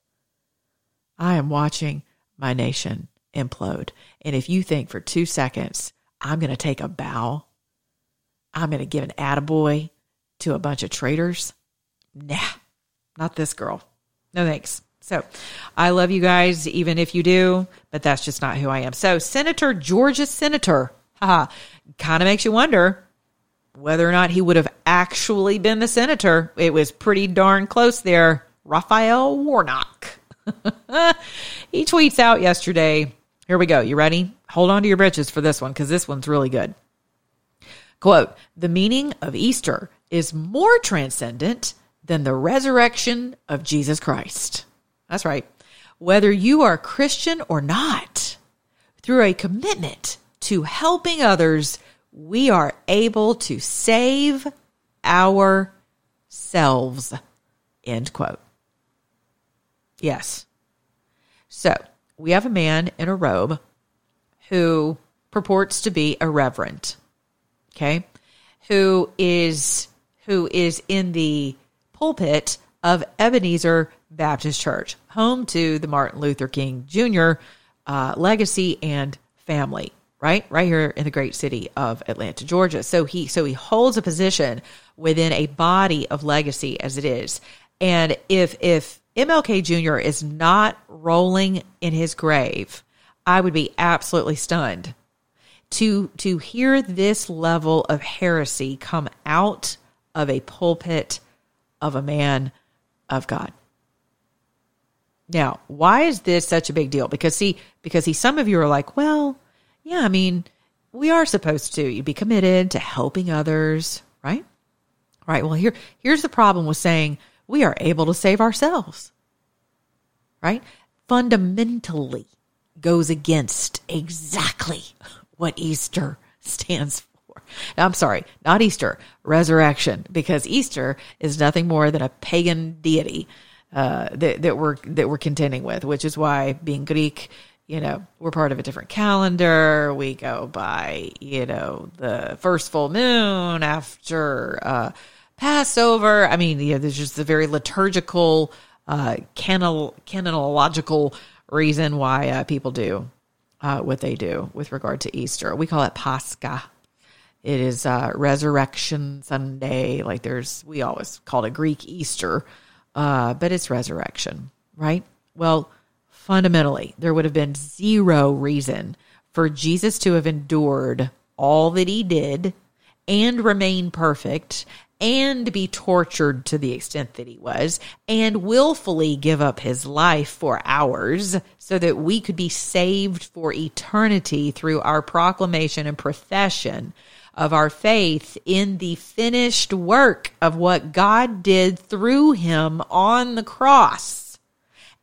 I am watching my nation implode. And if you think for two seconds, I'm going to take a bow, I'm going to give an attaboy to a bunch of traitors, nah, not this girl. No thanks. So I love you guys, even if you do, but that's just not who I am. So Senator, Georgia Senator, haha, kind of makes you wonder whether or not he would have actually been the senator. It was pretty darn close there. Raphael Warnock. He tweets out yesterday. Here we go. You ready? Hold on to your britches for this one because this one's really good. Quote, "The meaning of Easter is more transcendent than the resurrection of Jesus Christ." That's right. "Whether you are Christian or not, through a commitment to helping others, we are able to save ourselves." End quote. Yes. So we have a man in a robe who purports to be a reverend, okay, who is who is in the pulpit of Ebenezer Baptist Church, home to the Martin Luther King Junior uh, legacy and family, right, right here in the great city of Atlanta, Georgia. So he so he holds a position within a body of legacy as it is, and if if. M L K Junior is not rolling in his grave, I would be absolutely stunned to to hear this level of heresy come out of a pulpit of a man of God. Now, why is this such a big deal? Because see, because see, some of you are like, well, yeah, I mean, we are supposed to. You'd be committed to helping others, right? All right. Well, here here's the problem with saying, we are able to save ourselves, right? Fundamentally goes against exactly what Easter stands for. Now, I'm sorry, not Easter, resurrection, because Easter is nothing more than a pagan deity uh, that, that we're that we're contending with, which is why being Greek, you know, we're part of a different calendar. We go by, you know, the first full moon after uh Passover. I mean, you know, there's just the very liturgical, uh, canon- canonological reason why uh, people do uh, what they do with regard to Easter. We call it Pascha. It is uh, Resurrection Sunday. Like there's, we always call it Greek Easter, uh, but it's resurrection, right? Well, fundamentally, there would have been zero reason for Jesus to have endured all that he did and remain perfect and be tortured to the extent that he was and willfully give up his life for ours so that we could be saved for eternity through our proclamation and profession of our faith in the finished work of what God did through him on the cross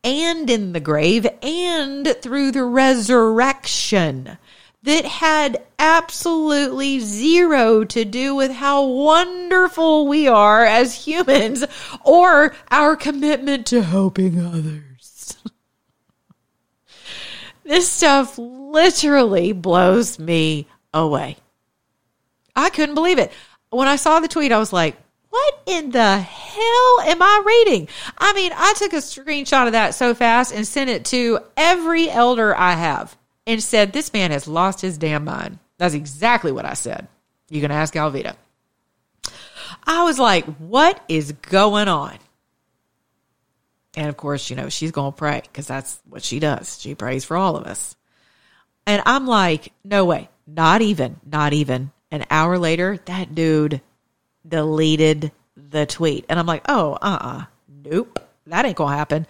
and in the grave and through the resurrection that had absolutely zero to do with how wonderful we are as humans or our commitment to helping others. This stuff literally blows me away. I couldn't believe it. When I saw the tweet, I was like, what in the hell am I reading? I mean, I took a screenshot of that so fast and sent it to every elder I have and said, this man has lost his damn mind. That's exactly what I said. You can ask Alvita. I was like, what is going on? And of course, you know, she's going to pray because that's what she does. She prays for all of us. And I'm like, no way, not even, not even. An hour later, that dude deleted the tweet. And I'm like, oh, uh-uh, nope, that ain't going to happen.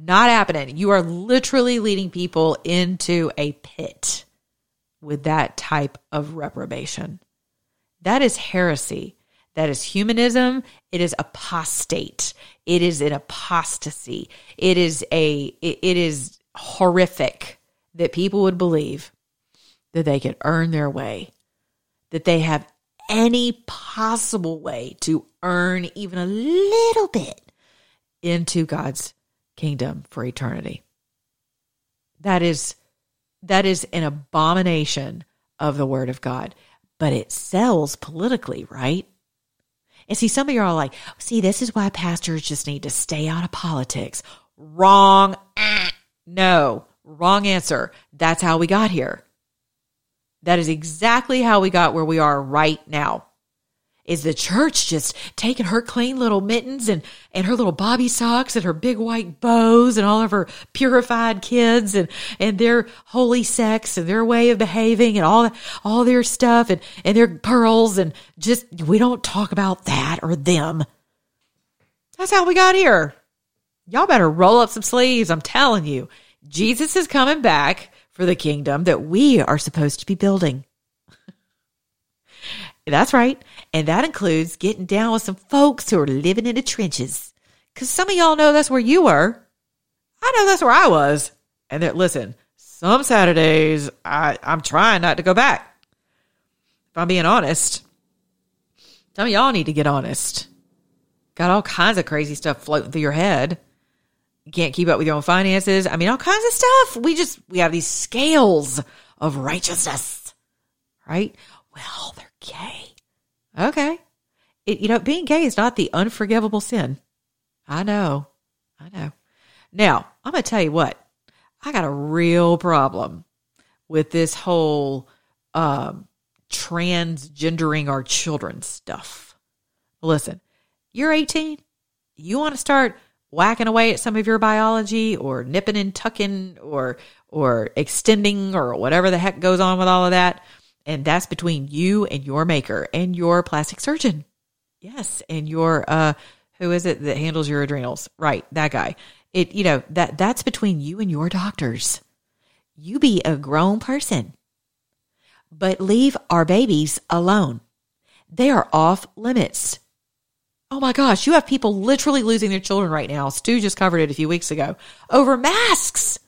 Not happening. You are literally leading people into a pit with that type of reprobation. That is heresy. That is humanism. It is apostate. It is an apostasy. It is a, it, it is horrific that people would believe that they could earn their way, that they have any possible way to earn even a little bit into God's kingdom for eternity. That is that is an abomination of the word of God, but it sells politically, right? And see, some of you are like, see, this is why pastors just need to stay out of politics. Wrong. No, wrong answer. That's how we got here. That is exactly how we got where we are right now. Is the church just taking her clean little mittens and, and her little bobby socks and her big white bows and all of her purified kids and, and their holy sex and their way of behaving and all, all their stuff and, and their pearls and just, we don't talk about that or them. That's how we got here. Y'all better roll up some sleeves. I'm telling you, Jesus is coming back for the kingdom that we are supposed to be building. That's right. And that includes getting down with some folks who are living in the trenches. Because some of y'all know that's where you were. I know that's where I was. And that, listen, some Saturdays I, I'm trying not to go back. If I'm being honest, some of y'all need to get honest. Got all kinds of crazy stuff floating through your head. You can't keep up with your own finances. I mean, all kinds of stuff. We just, we have these scales of righteousness, right? Well, they're gay. Okay. It, you know, being gay is not the unforgivable sin. I know. I know. Now, I'm going to tell you what. I got a real problem with this whole um, transgendering our children stuff. Listen, you're eighteen. You want to start whacking away at some of your biology or nipping and tucking or or extending or whatever the heck goes on with all of that. And that's between you and your maker and your plastic surgeon. Yes. And your, uh, who is it that handles your adrenals? Right. That guy. It, you know, that that's between you and your doctors. You be a grown person, but leave our babies alone. They are off limits. Oh my gosh. You have people literally losing their children right now. Stu just covered it a few weeks ago over masks,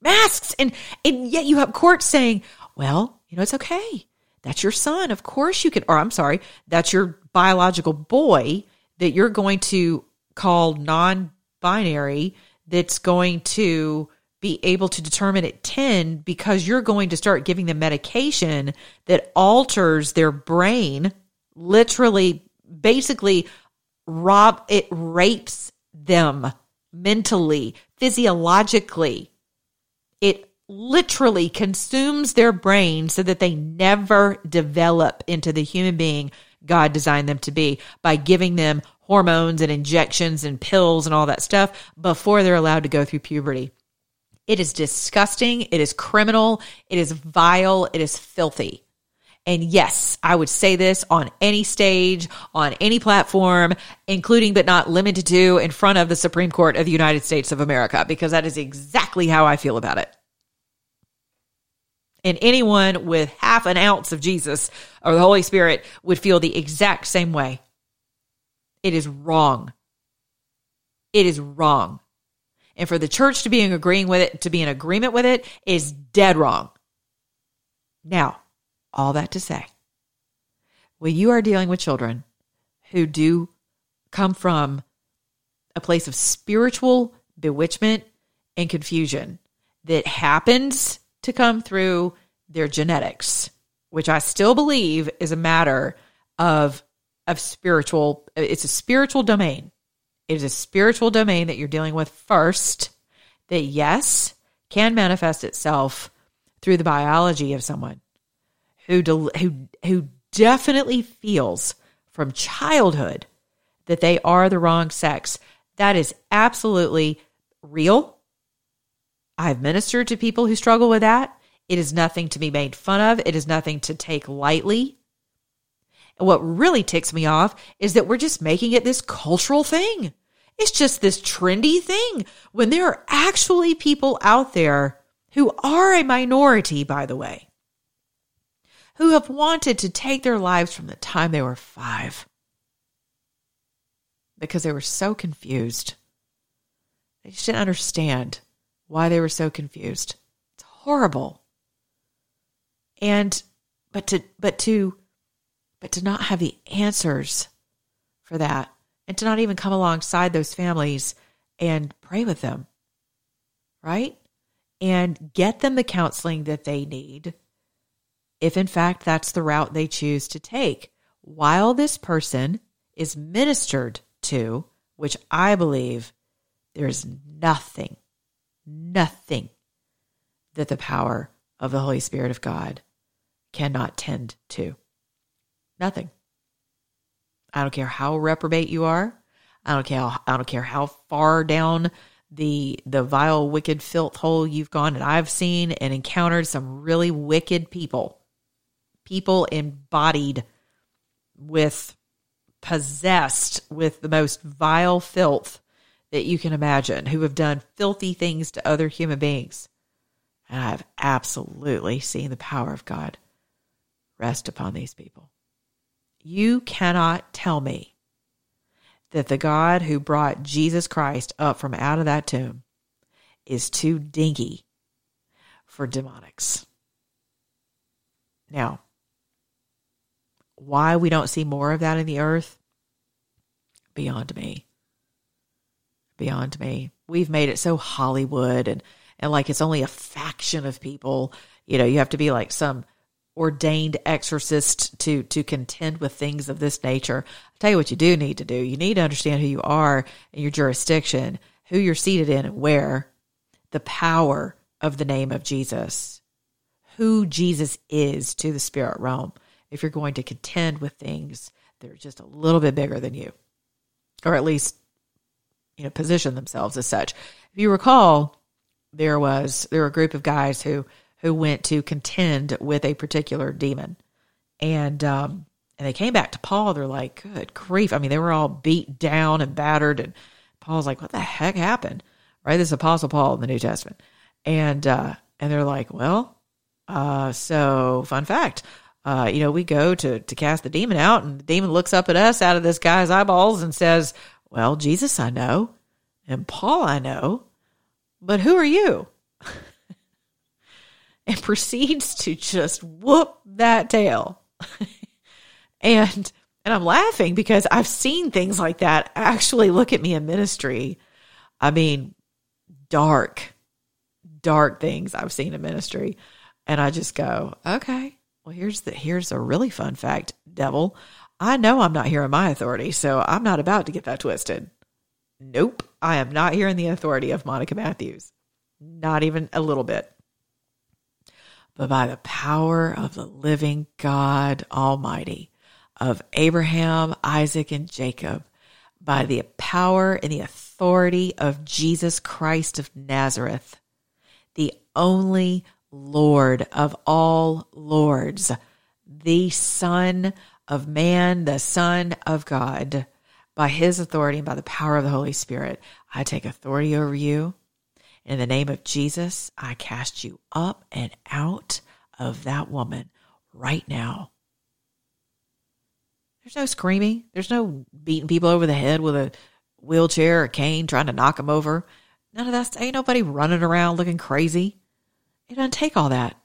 masks. And, and yet you have courts saying, well, you know, it's okay. That's your son. Of course you can, or I'm sorry, that's your biological boy that you're going to call non-binary that's going to be able to determine at ten because you're going to start giving them medication that alters their brain, literally, basically rob, it rapes them mentally, physiologically. It literally consumes their brain so that they never develop into the human being God designed them to be by giving them hormones and injections and pills and all that stuff before they're allowed to go through puberty. It is disgusting. It is criminal. It is vile. It is filthy. And yes, I would say this on any stage, on any platform, including but not limited to in front of the Supreme Court of the United States of America, because that is exactly how I feel about it. And anyone with half an ounce of Jesus or the Holy Spirit would feel the exact same way. It is wrong. It is wrong. And for the church to be in agreeing with it, to be in agreement with it, is dead wrong. Now, all that to say, when you are dealing with children who do come from a place of spiritual bewitchment and confusion that happens to come through their genetics, which I still believe is a matter of, of spiritual, it's a spiritual domain. It is a spiritual domain that you're dealing with first that, yes, can manifest itself through the biology of someone who del- who who definitely feels from childhood that they are the wrong sex. That is absolutely real. I've ministered to people who struggle with that. It is nothing to be made fun of. It is nothing to take lightly. And what really ticks me off is that we're just making it this cultural thing. It's just this trendy thing when there are actually people out there who are a minority, by the way, who have wanted to take their lives from the time they were five because they were so confused. They just didn't understand why they were so confused. It's horrible. And, but to, but to, but to not have the answers for that and to not even come alongside those families and pray with them, right? And get them the counseling that they need, if in fact that's the route they choose to take, while this person is ministered to, which I believe there is nothing, nothing that the power of the Holy Spirit of God cannot tend to. Nothing. I don't care how reprobate you are. I don't care. I don't care how far down the the vile, wicked filth hole you've gone. And I've seen and encountered some really wicked people. People embodied with, possessed with the most vile filth that you can imagine, who have done filthy things to other human beings. And I've absolutely seen the power of God rest upon these people. You cannot tell me that the God who brought Jesus Christ up from out of that tomb is too dingy for demonics. Now, why we don't see more of that in the earth, beyond me, beyond me. We've made it so Hollywood and, and like it's only a faction of people. You know, you have to be like some ordained exorcist to, to contend with things of this nature. I'll tell you what you do need to do. You need to understand who you are and your jurisdiction, who you're seated in and where, the power of the name of Jesus, who Jesus is to the spirit realm, if you're going to contend with things that are just a little bit bigger than you, or at least, you know, position themselves as such. If you recall, there was there were a group of guys who who went to contend with a particular demon, and um, and they came back to Paul. They're like, "Good grief!" I mean, they were all beat down and battered, and Paul's like, "What the heck happened?" Right? This is Apostle Paul in the New Testament, and uh, and they're like, "Well, uh, so fun fact." Uh, you know, we go to, to cast the demon out, and the demon looks up at us out of this guy's eyeballs and says, well, Jesus I know, and Paul I know, but who are you? And proceeds to just whoop that tail. and and I'm laughing because I've seen things like that actually look at me in ministry. I mean, dark, dark things I've seen in ministry. And I just go, okay. Well, here's the here's a really fun fact, devil. I know I'm not here in my authority, so I'm not about to get that twisted. Nope, I am not here in the authority of Monica Matthews. Not even a little bit. but by the power of the living God Almighty, of Abraham, Isaac, and Jacob, by the power and the authority of Jesus Christ of Nazareth, the only Lord of all lords, the Son of Man, the Son of God, by his authority and by the power of the Holy Spirit, I take authority over you. In the name of Jesus, I cast you up and out of that woman right now. There's no screaming. There's no beating people over the head with a wheelchair or cane, trying to knock them over. None of that. Ain't nobody running around looking crazy. It doesn't take all that.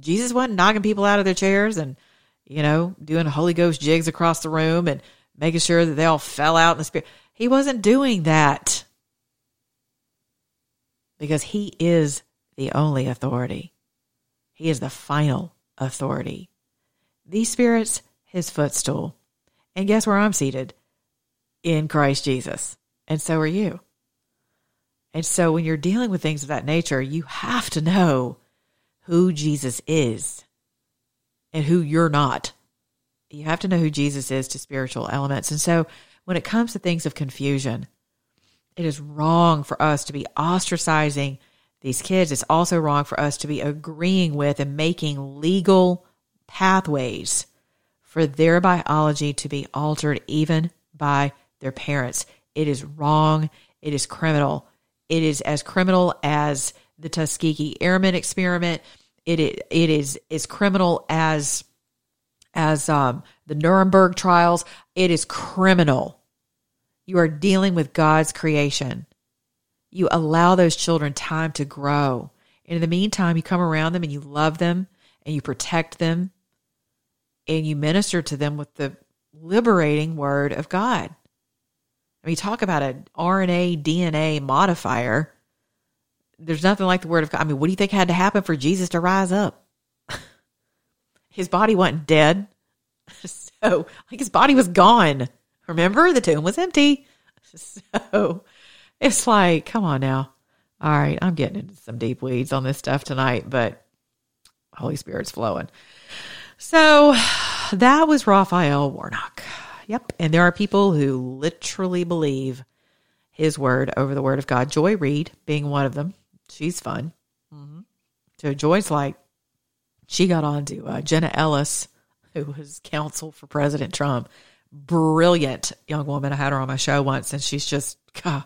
Jesus wasn't knocking people out of their chairs and, you know, doing Holy Ghost jigs across the room and making sure that they all fell out in the spirit. He wasn't doing that because he is the only authority. He is the final authority. These spirits, his footstool. And guess where I'm seated? In Christ Jesus. And so are you. And so when you're dealing with things of that nature, you have to know who Jesus is and who you're not. You have to know who Jesus is to spiritual elements. And so when it comes to things of confusion, it is wrong for us to be ostracizing these kids. It's also wrong for us to be agreeing with and making legal pathways for their biology to be altered even by their parents. It is wrong. It is criminal. It is as criminal as the Tuskegee Airmen experiment. It is, it is as criminal as as um, the Nuremberg trials. It is criminal. You are dealing with God's creation. You allow those children time to grow. And in the meantime, you come around them and you love them and you protect them and you minister to them with the liberating word of God. I mean, talk about an R N A, D N A modifier. There's nothing like the word of God. I mean, what do you think had to happen for Jesus to rise up? His body wasn't dead. So, like, his body was gone. Remember, the tomb was empty. So, it's like, come on now. All right, I'm getting into some deep weeds on this stuff tonight, but Holy Spirit's flowing. So, that was Raphael Warnock. Yep, and there are people who literally believe his word over the word of God. Joy Reid being one of them. She's fun. Mm-hmm. So Joy's like, she got on to uh, Jenna Ellis, who was counsel for President Trump. Brilliant young woman. I had her on my show once, and she's just a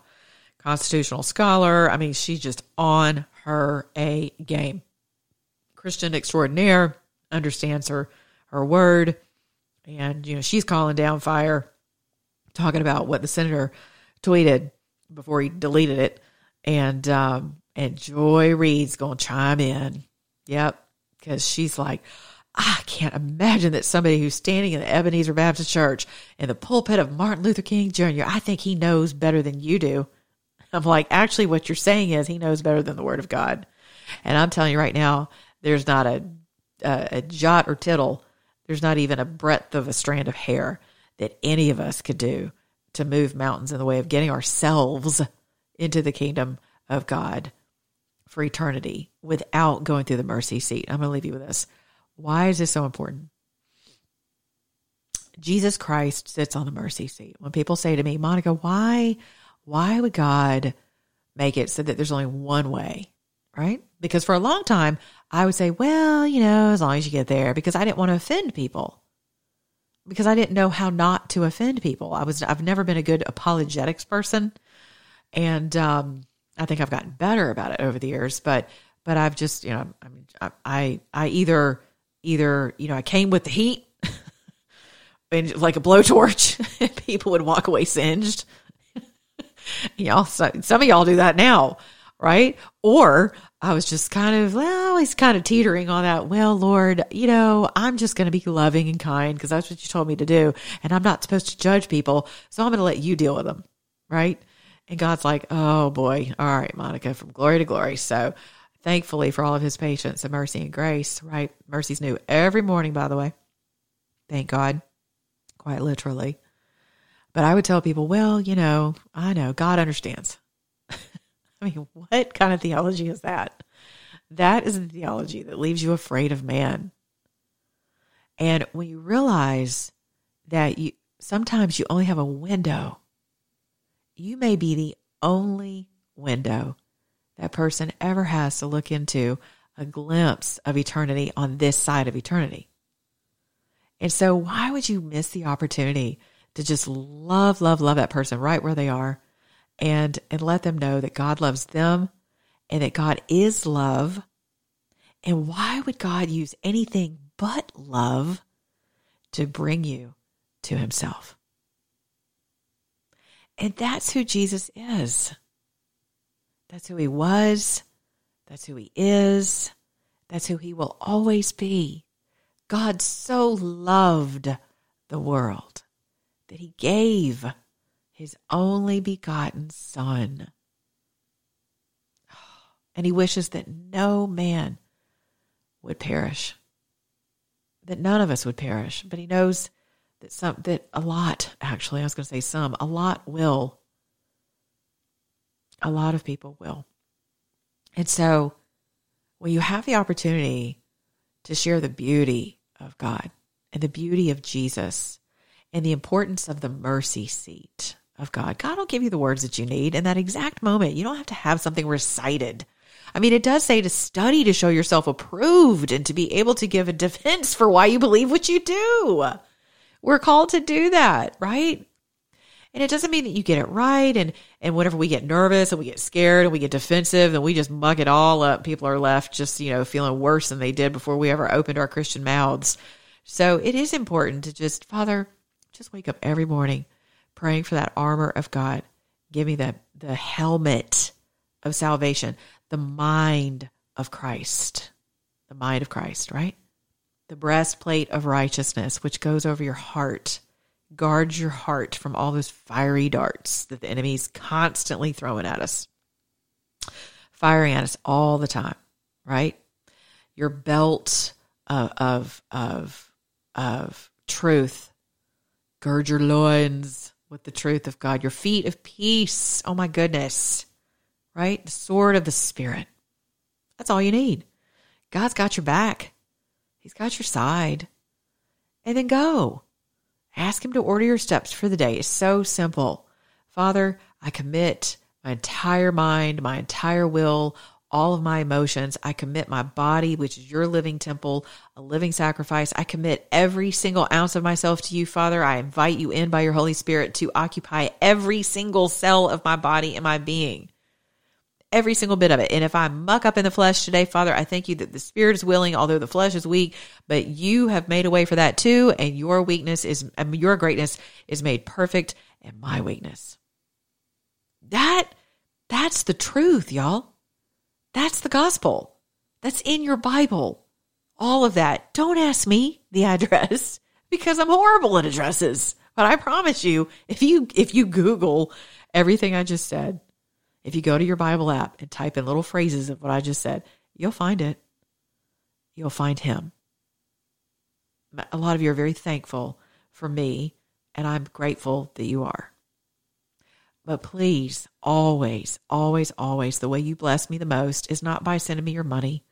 constitutional scholar. I mean, she's just on her A game. Christian extraordinaire, understands her her word. And, you know, she's calling down fire, talking about what the senator tweeted before he deleted it. And um, and Joy Reid's going to chime in. Yep. Because she's like, I can't imagine that somebody who's standing in the Ebenezer Baptist Church in the pulpit of Martin Luther King Junior, I think he knows better than you do. I'm like, actually, what you're saying is he knows better than the Word of God. And I'm telling you right now, there's not a a, a jot or tittle. There's not even a breadth of a strand of hair that any of us could do to move mountains in the way of getting ourselves into the kingdom of God for eternity without going through the mercy seat. I'm going to leave you with this. Why is this so important? Jesus Christ sits on the mercy seat. When people say to me, Monica, why, why would God make it so that there's only one way, right? Because for a long time, I would say, well, you know, as long as you get there, because I didn't want to offend people, because I didn't know how not to offend people. I was, I've never been a good apologetics person. And um, I think I've gotten better about it over the years, but, but I've just, you know, I mean, I, I either, either, you know, I came with the heat and like a blowtorch, people would walk away singed. Y'all, so, some of y'all do that now, right? Or I was just kind of, well, he's kind of teetering on that. Well, Lord, you know, I'm just going to be loving and kind because that's what you told me to do. And I'm not supposed to judge people. So I'm going to let you deal with them. Right. And God's like, oh boy. All right, Monica, from glory to glory. So thankfully for all of his patience and mercy and grace, right? Mercy's new every morning, by the way. Thank God. Quite literally. But I would tell people, well, you know, I know God understands. I mean, what kind of theology is that? That is the theology that leaves you afraid of man. And when you realize that you sometimes you only have a window, you may be the only window that person ever has to look into a glimpse of eternity on this side of eternity. And so why would you miss the opportunity to just love, love, love that person right where they are and, and let them know that God loves them and that God is love? And why would God use anything but love to bring you to himself? And that's who Jesus is. That's who he was. That's who he is. That's who he will always be. God so loved the world that he gave his only begotten Son. And he wishes that no man would perish, that none of us would perish. But he knows that some, that a lot, actually, I was going to say some, a lot will. A lot of people will. And so when you have the opportunity to share the beauty of God and the beauty of Jesus and the importance of the mercy seat of God, God will give you the words that you need in that exact moment. You don't have to have something recited. I mean, it does say to study to show yourself approved and to be able to give a defense for why you believe what you do. We're called to do that, right? And it doesn't mean that you get it right. And, and whenever we get nervous and we get scared and we get defensive and we just muck it all up, people are left just, you know, feeling worse than they did before we ever opened our Christian mouths. So it is important to just, Father, just wake up every morning praying for that armor of God. Give me the, the helmet of salvation, the mind of Christ, the mind of Christ, right? The breastplate of righteousness, which goes over your heart. Guards your heart from all those fiery darts that the enemy's constantly throwing at us, firing at us all the time, right? Your belt of of of, of truth. Gird your loins with the truth of God. Your feet of peace. Oh my goodness, right? The sword of the Spirit. That's all you need. God's got your back. He's got your side. And then go. Ask him to order your steps for the day. It's so simple. Father, I commit my entire mind, my entire will, all of my emotions. I commit my body, which is your living temple, a living sacrifice. I commit every single ounce of myself to you, Father. I invite you in by your Holy Spirit to occupy every single cell of my body and my being. Every single bit of it. And if I muck up in the flesh today, Father, I thank you that the Spirit is willing, although the flesh is weak, but you have made a way for that too. And your weakness is, I mean, your greatness is made perfect in my weakness. That, that's the truth, y'all. That's the gospel. That's in your Bible. All of that. Don't ask me the address because I'm horrible at addresses. But I promise you, if you, if you Google everything I just said, if you go to your Bible app and type in little phrases of what I just said, you'll find it. You'll find him. A lot of you are very thankful for me, and I'm grateful that you are. But please, always, always, always, the way you bless me the most is not by sending me your money,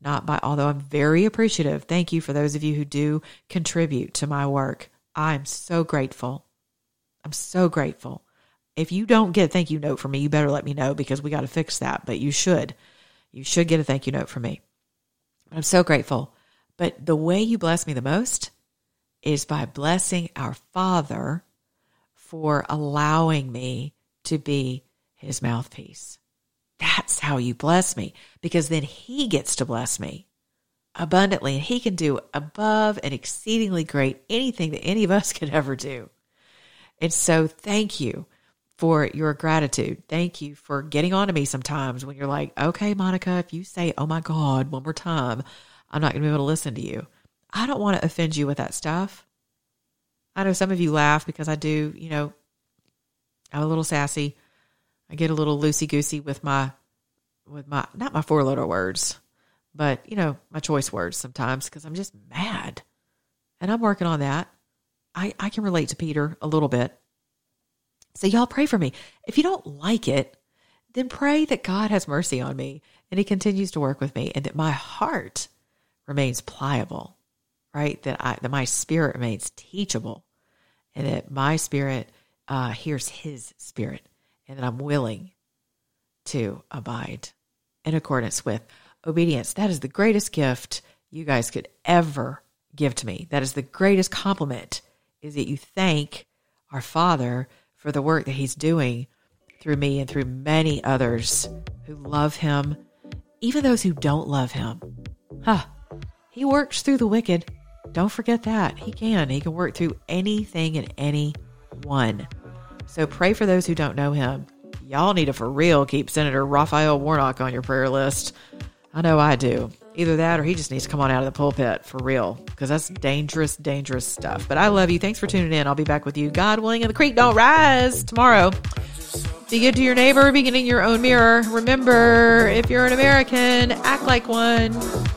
not by, although I'm very appreciative. Thank you for those of you who do contribute to my work. I'm so grateful. I'm so grateful. If you don't get a thank you note from me, you better let me know because we got to fix that. But you should. You should get a thank you note from me. I'm so grateful. But the way you bless me the most is by blessing our Father for allowing me to be his mouthpiece. That's how you bless me because then he gets to bless me abundantly. And he can do above and exceedingly great anything that any of us could ever do. And so thank you for your gratitude. Thank you for getting on to me sometimes when you're like, okay, Monica, if you say, oh my God, one more time, I'm not going to be able to listen to you. I don't want to offend you with that stuff. I know some of you laugh because I do, you know, I'm a little sassy. I get a little loosey-goosey with my, with my, not my four-letter words, but, you know, my choice words sometimes because I'm just mad. And I'm working on that. I, I can relate to Peter a little bit. So y'all pray for me. If you don't like it, then pray that God has mercy on me and he continues to work with me, and that my heart remains pliable, right? That I, that my spirit remains teachable, and that my spirit uh, hears his spirit, and that I'm willing to abide in accordance with obedience. That is the greatest gift you guys could ever give to me. That is the greatest compliment, is that you thank our Father for the work that he's doing through me and through many others who love him, even those who don't love him. Huh. He works through the wicked. Don't forget that. He can. He can work through anything and anyone. So pray for those who don't know him. Y'all need to, for real, keep Senator Raphael Warnock on your prayer list. I know I do. Either that or he just needs to come on out of the pulpit, for real, because that's dangerous, dangerous stuff. But I love you. Thanks for tuning in. I'll be back with you, God willing, and the creek don't rise tomorrow. Be good to your neighbor. Be good in your own mirror. Remember, if you're an American, act like one.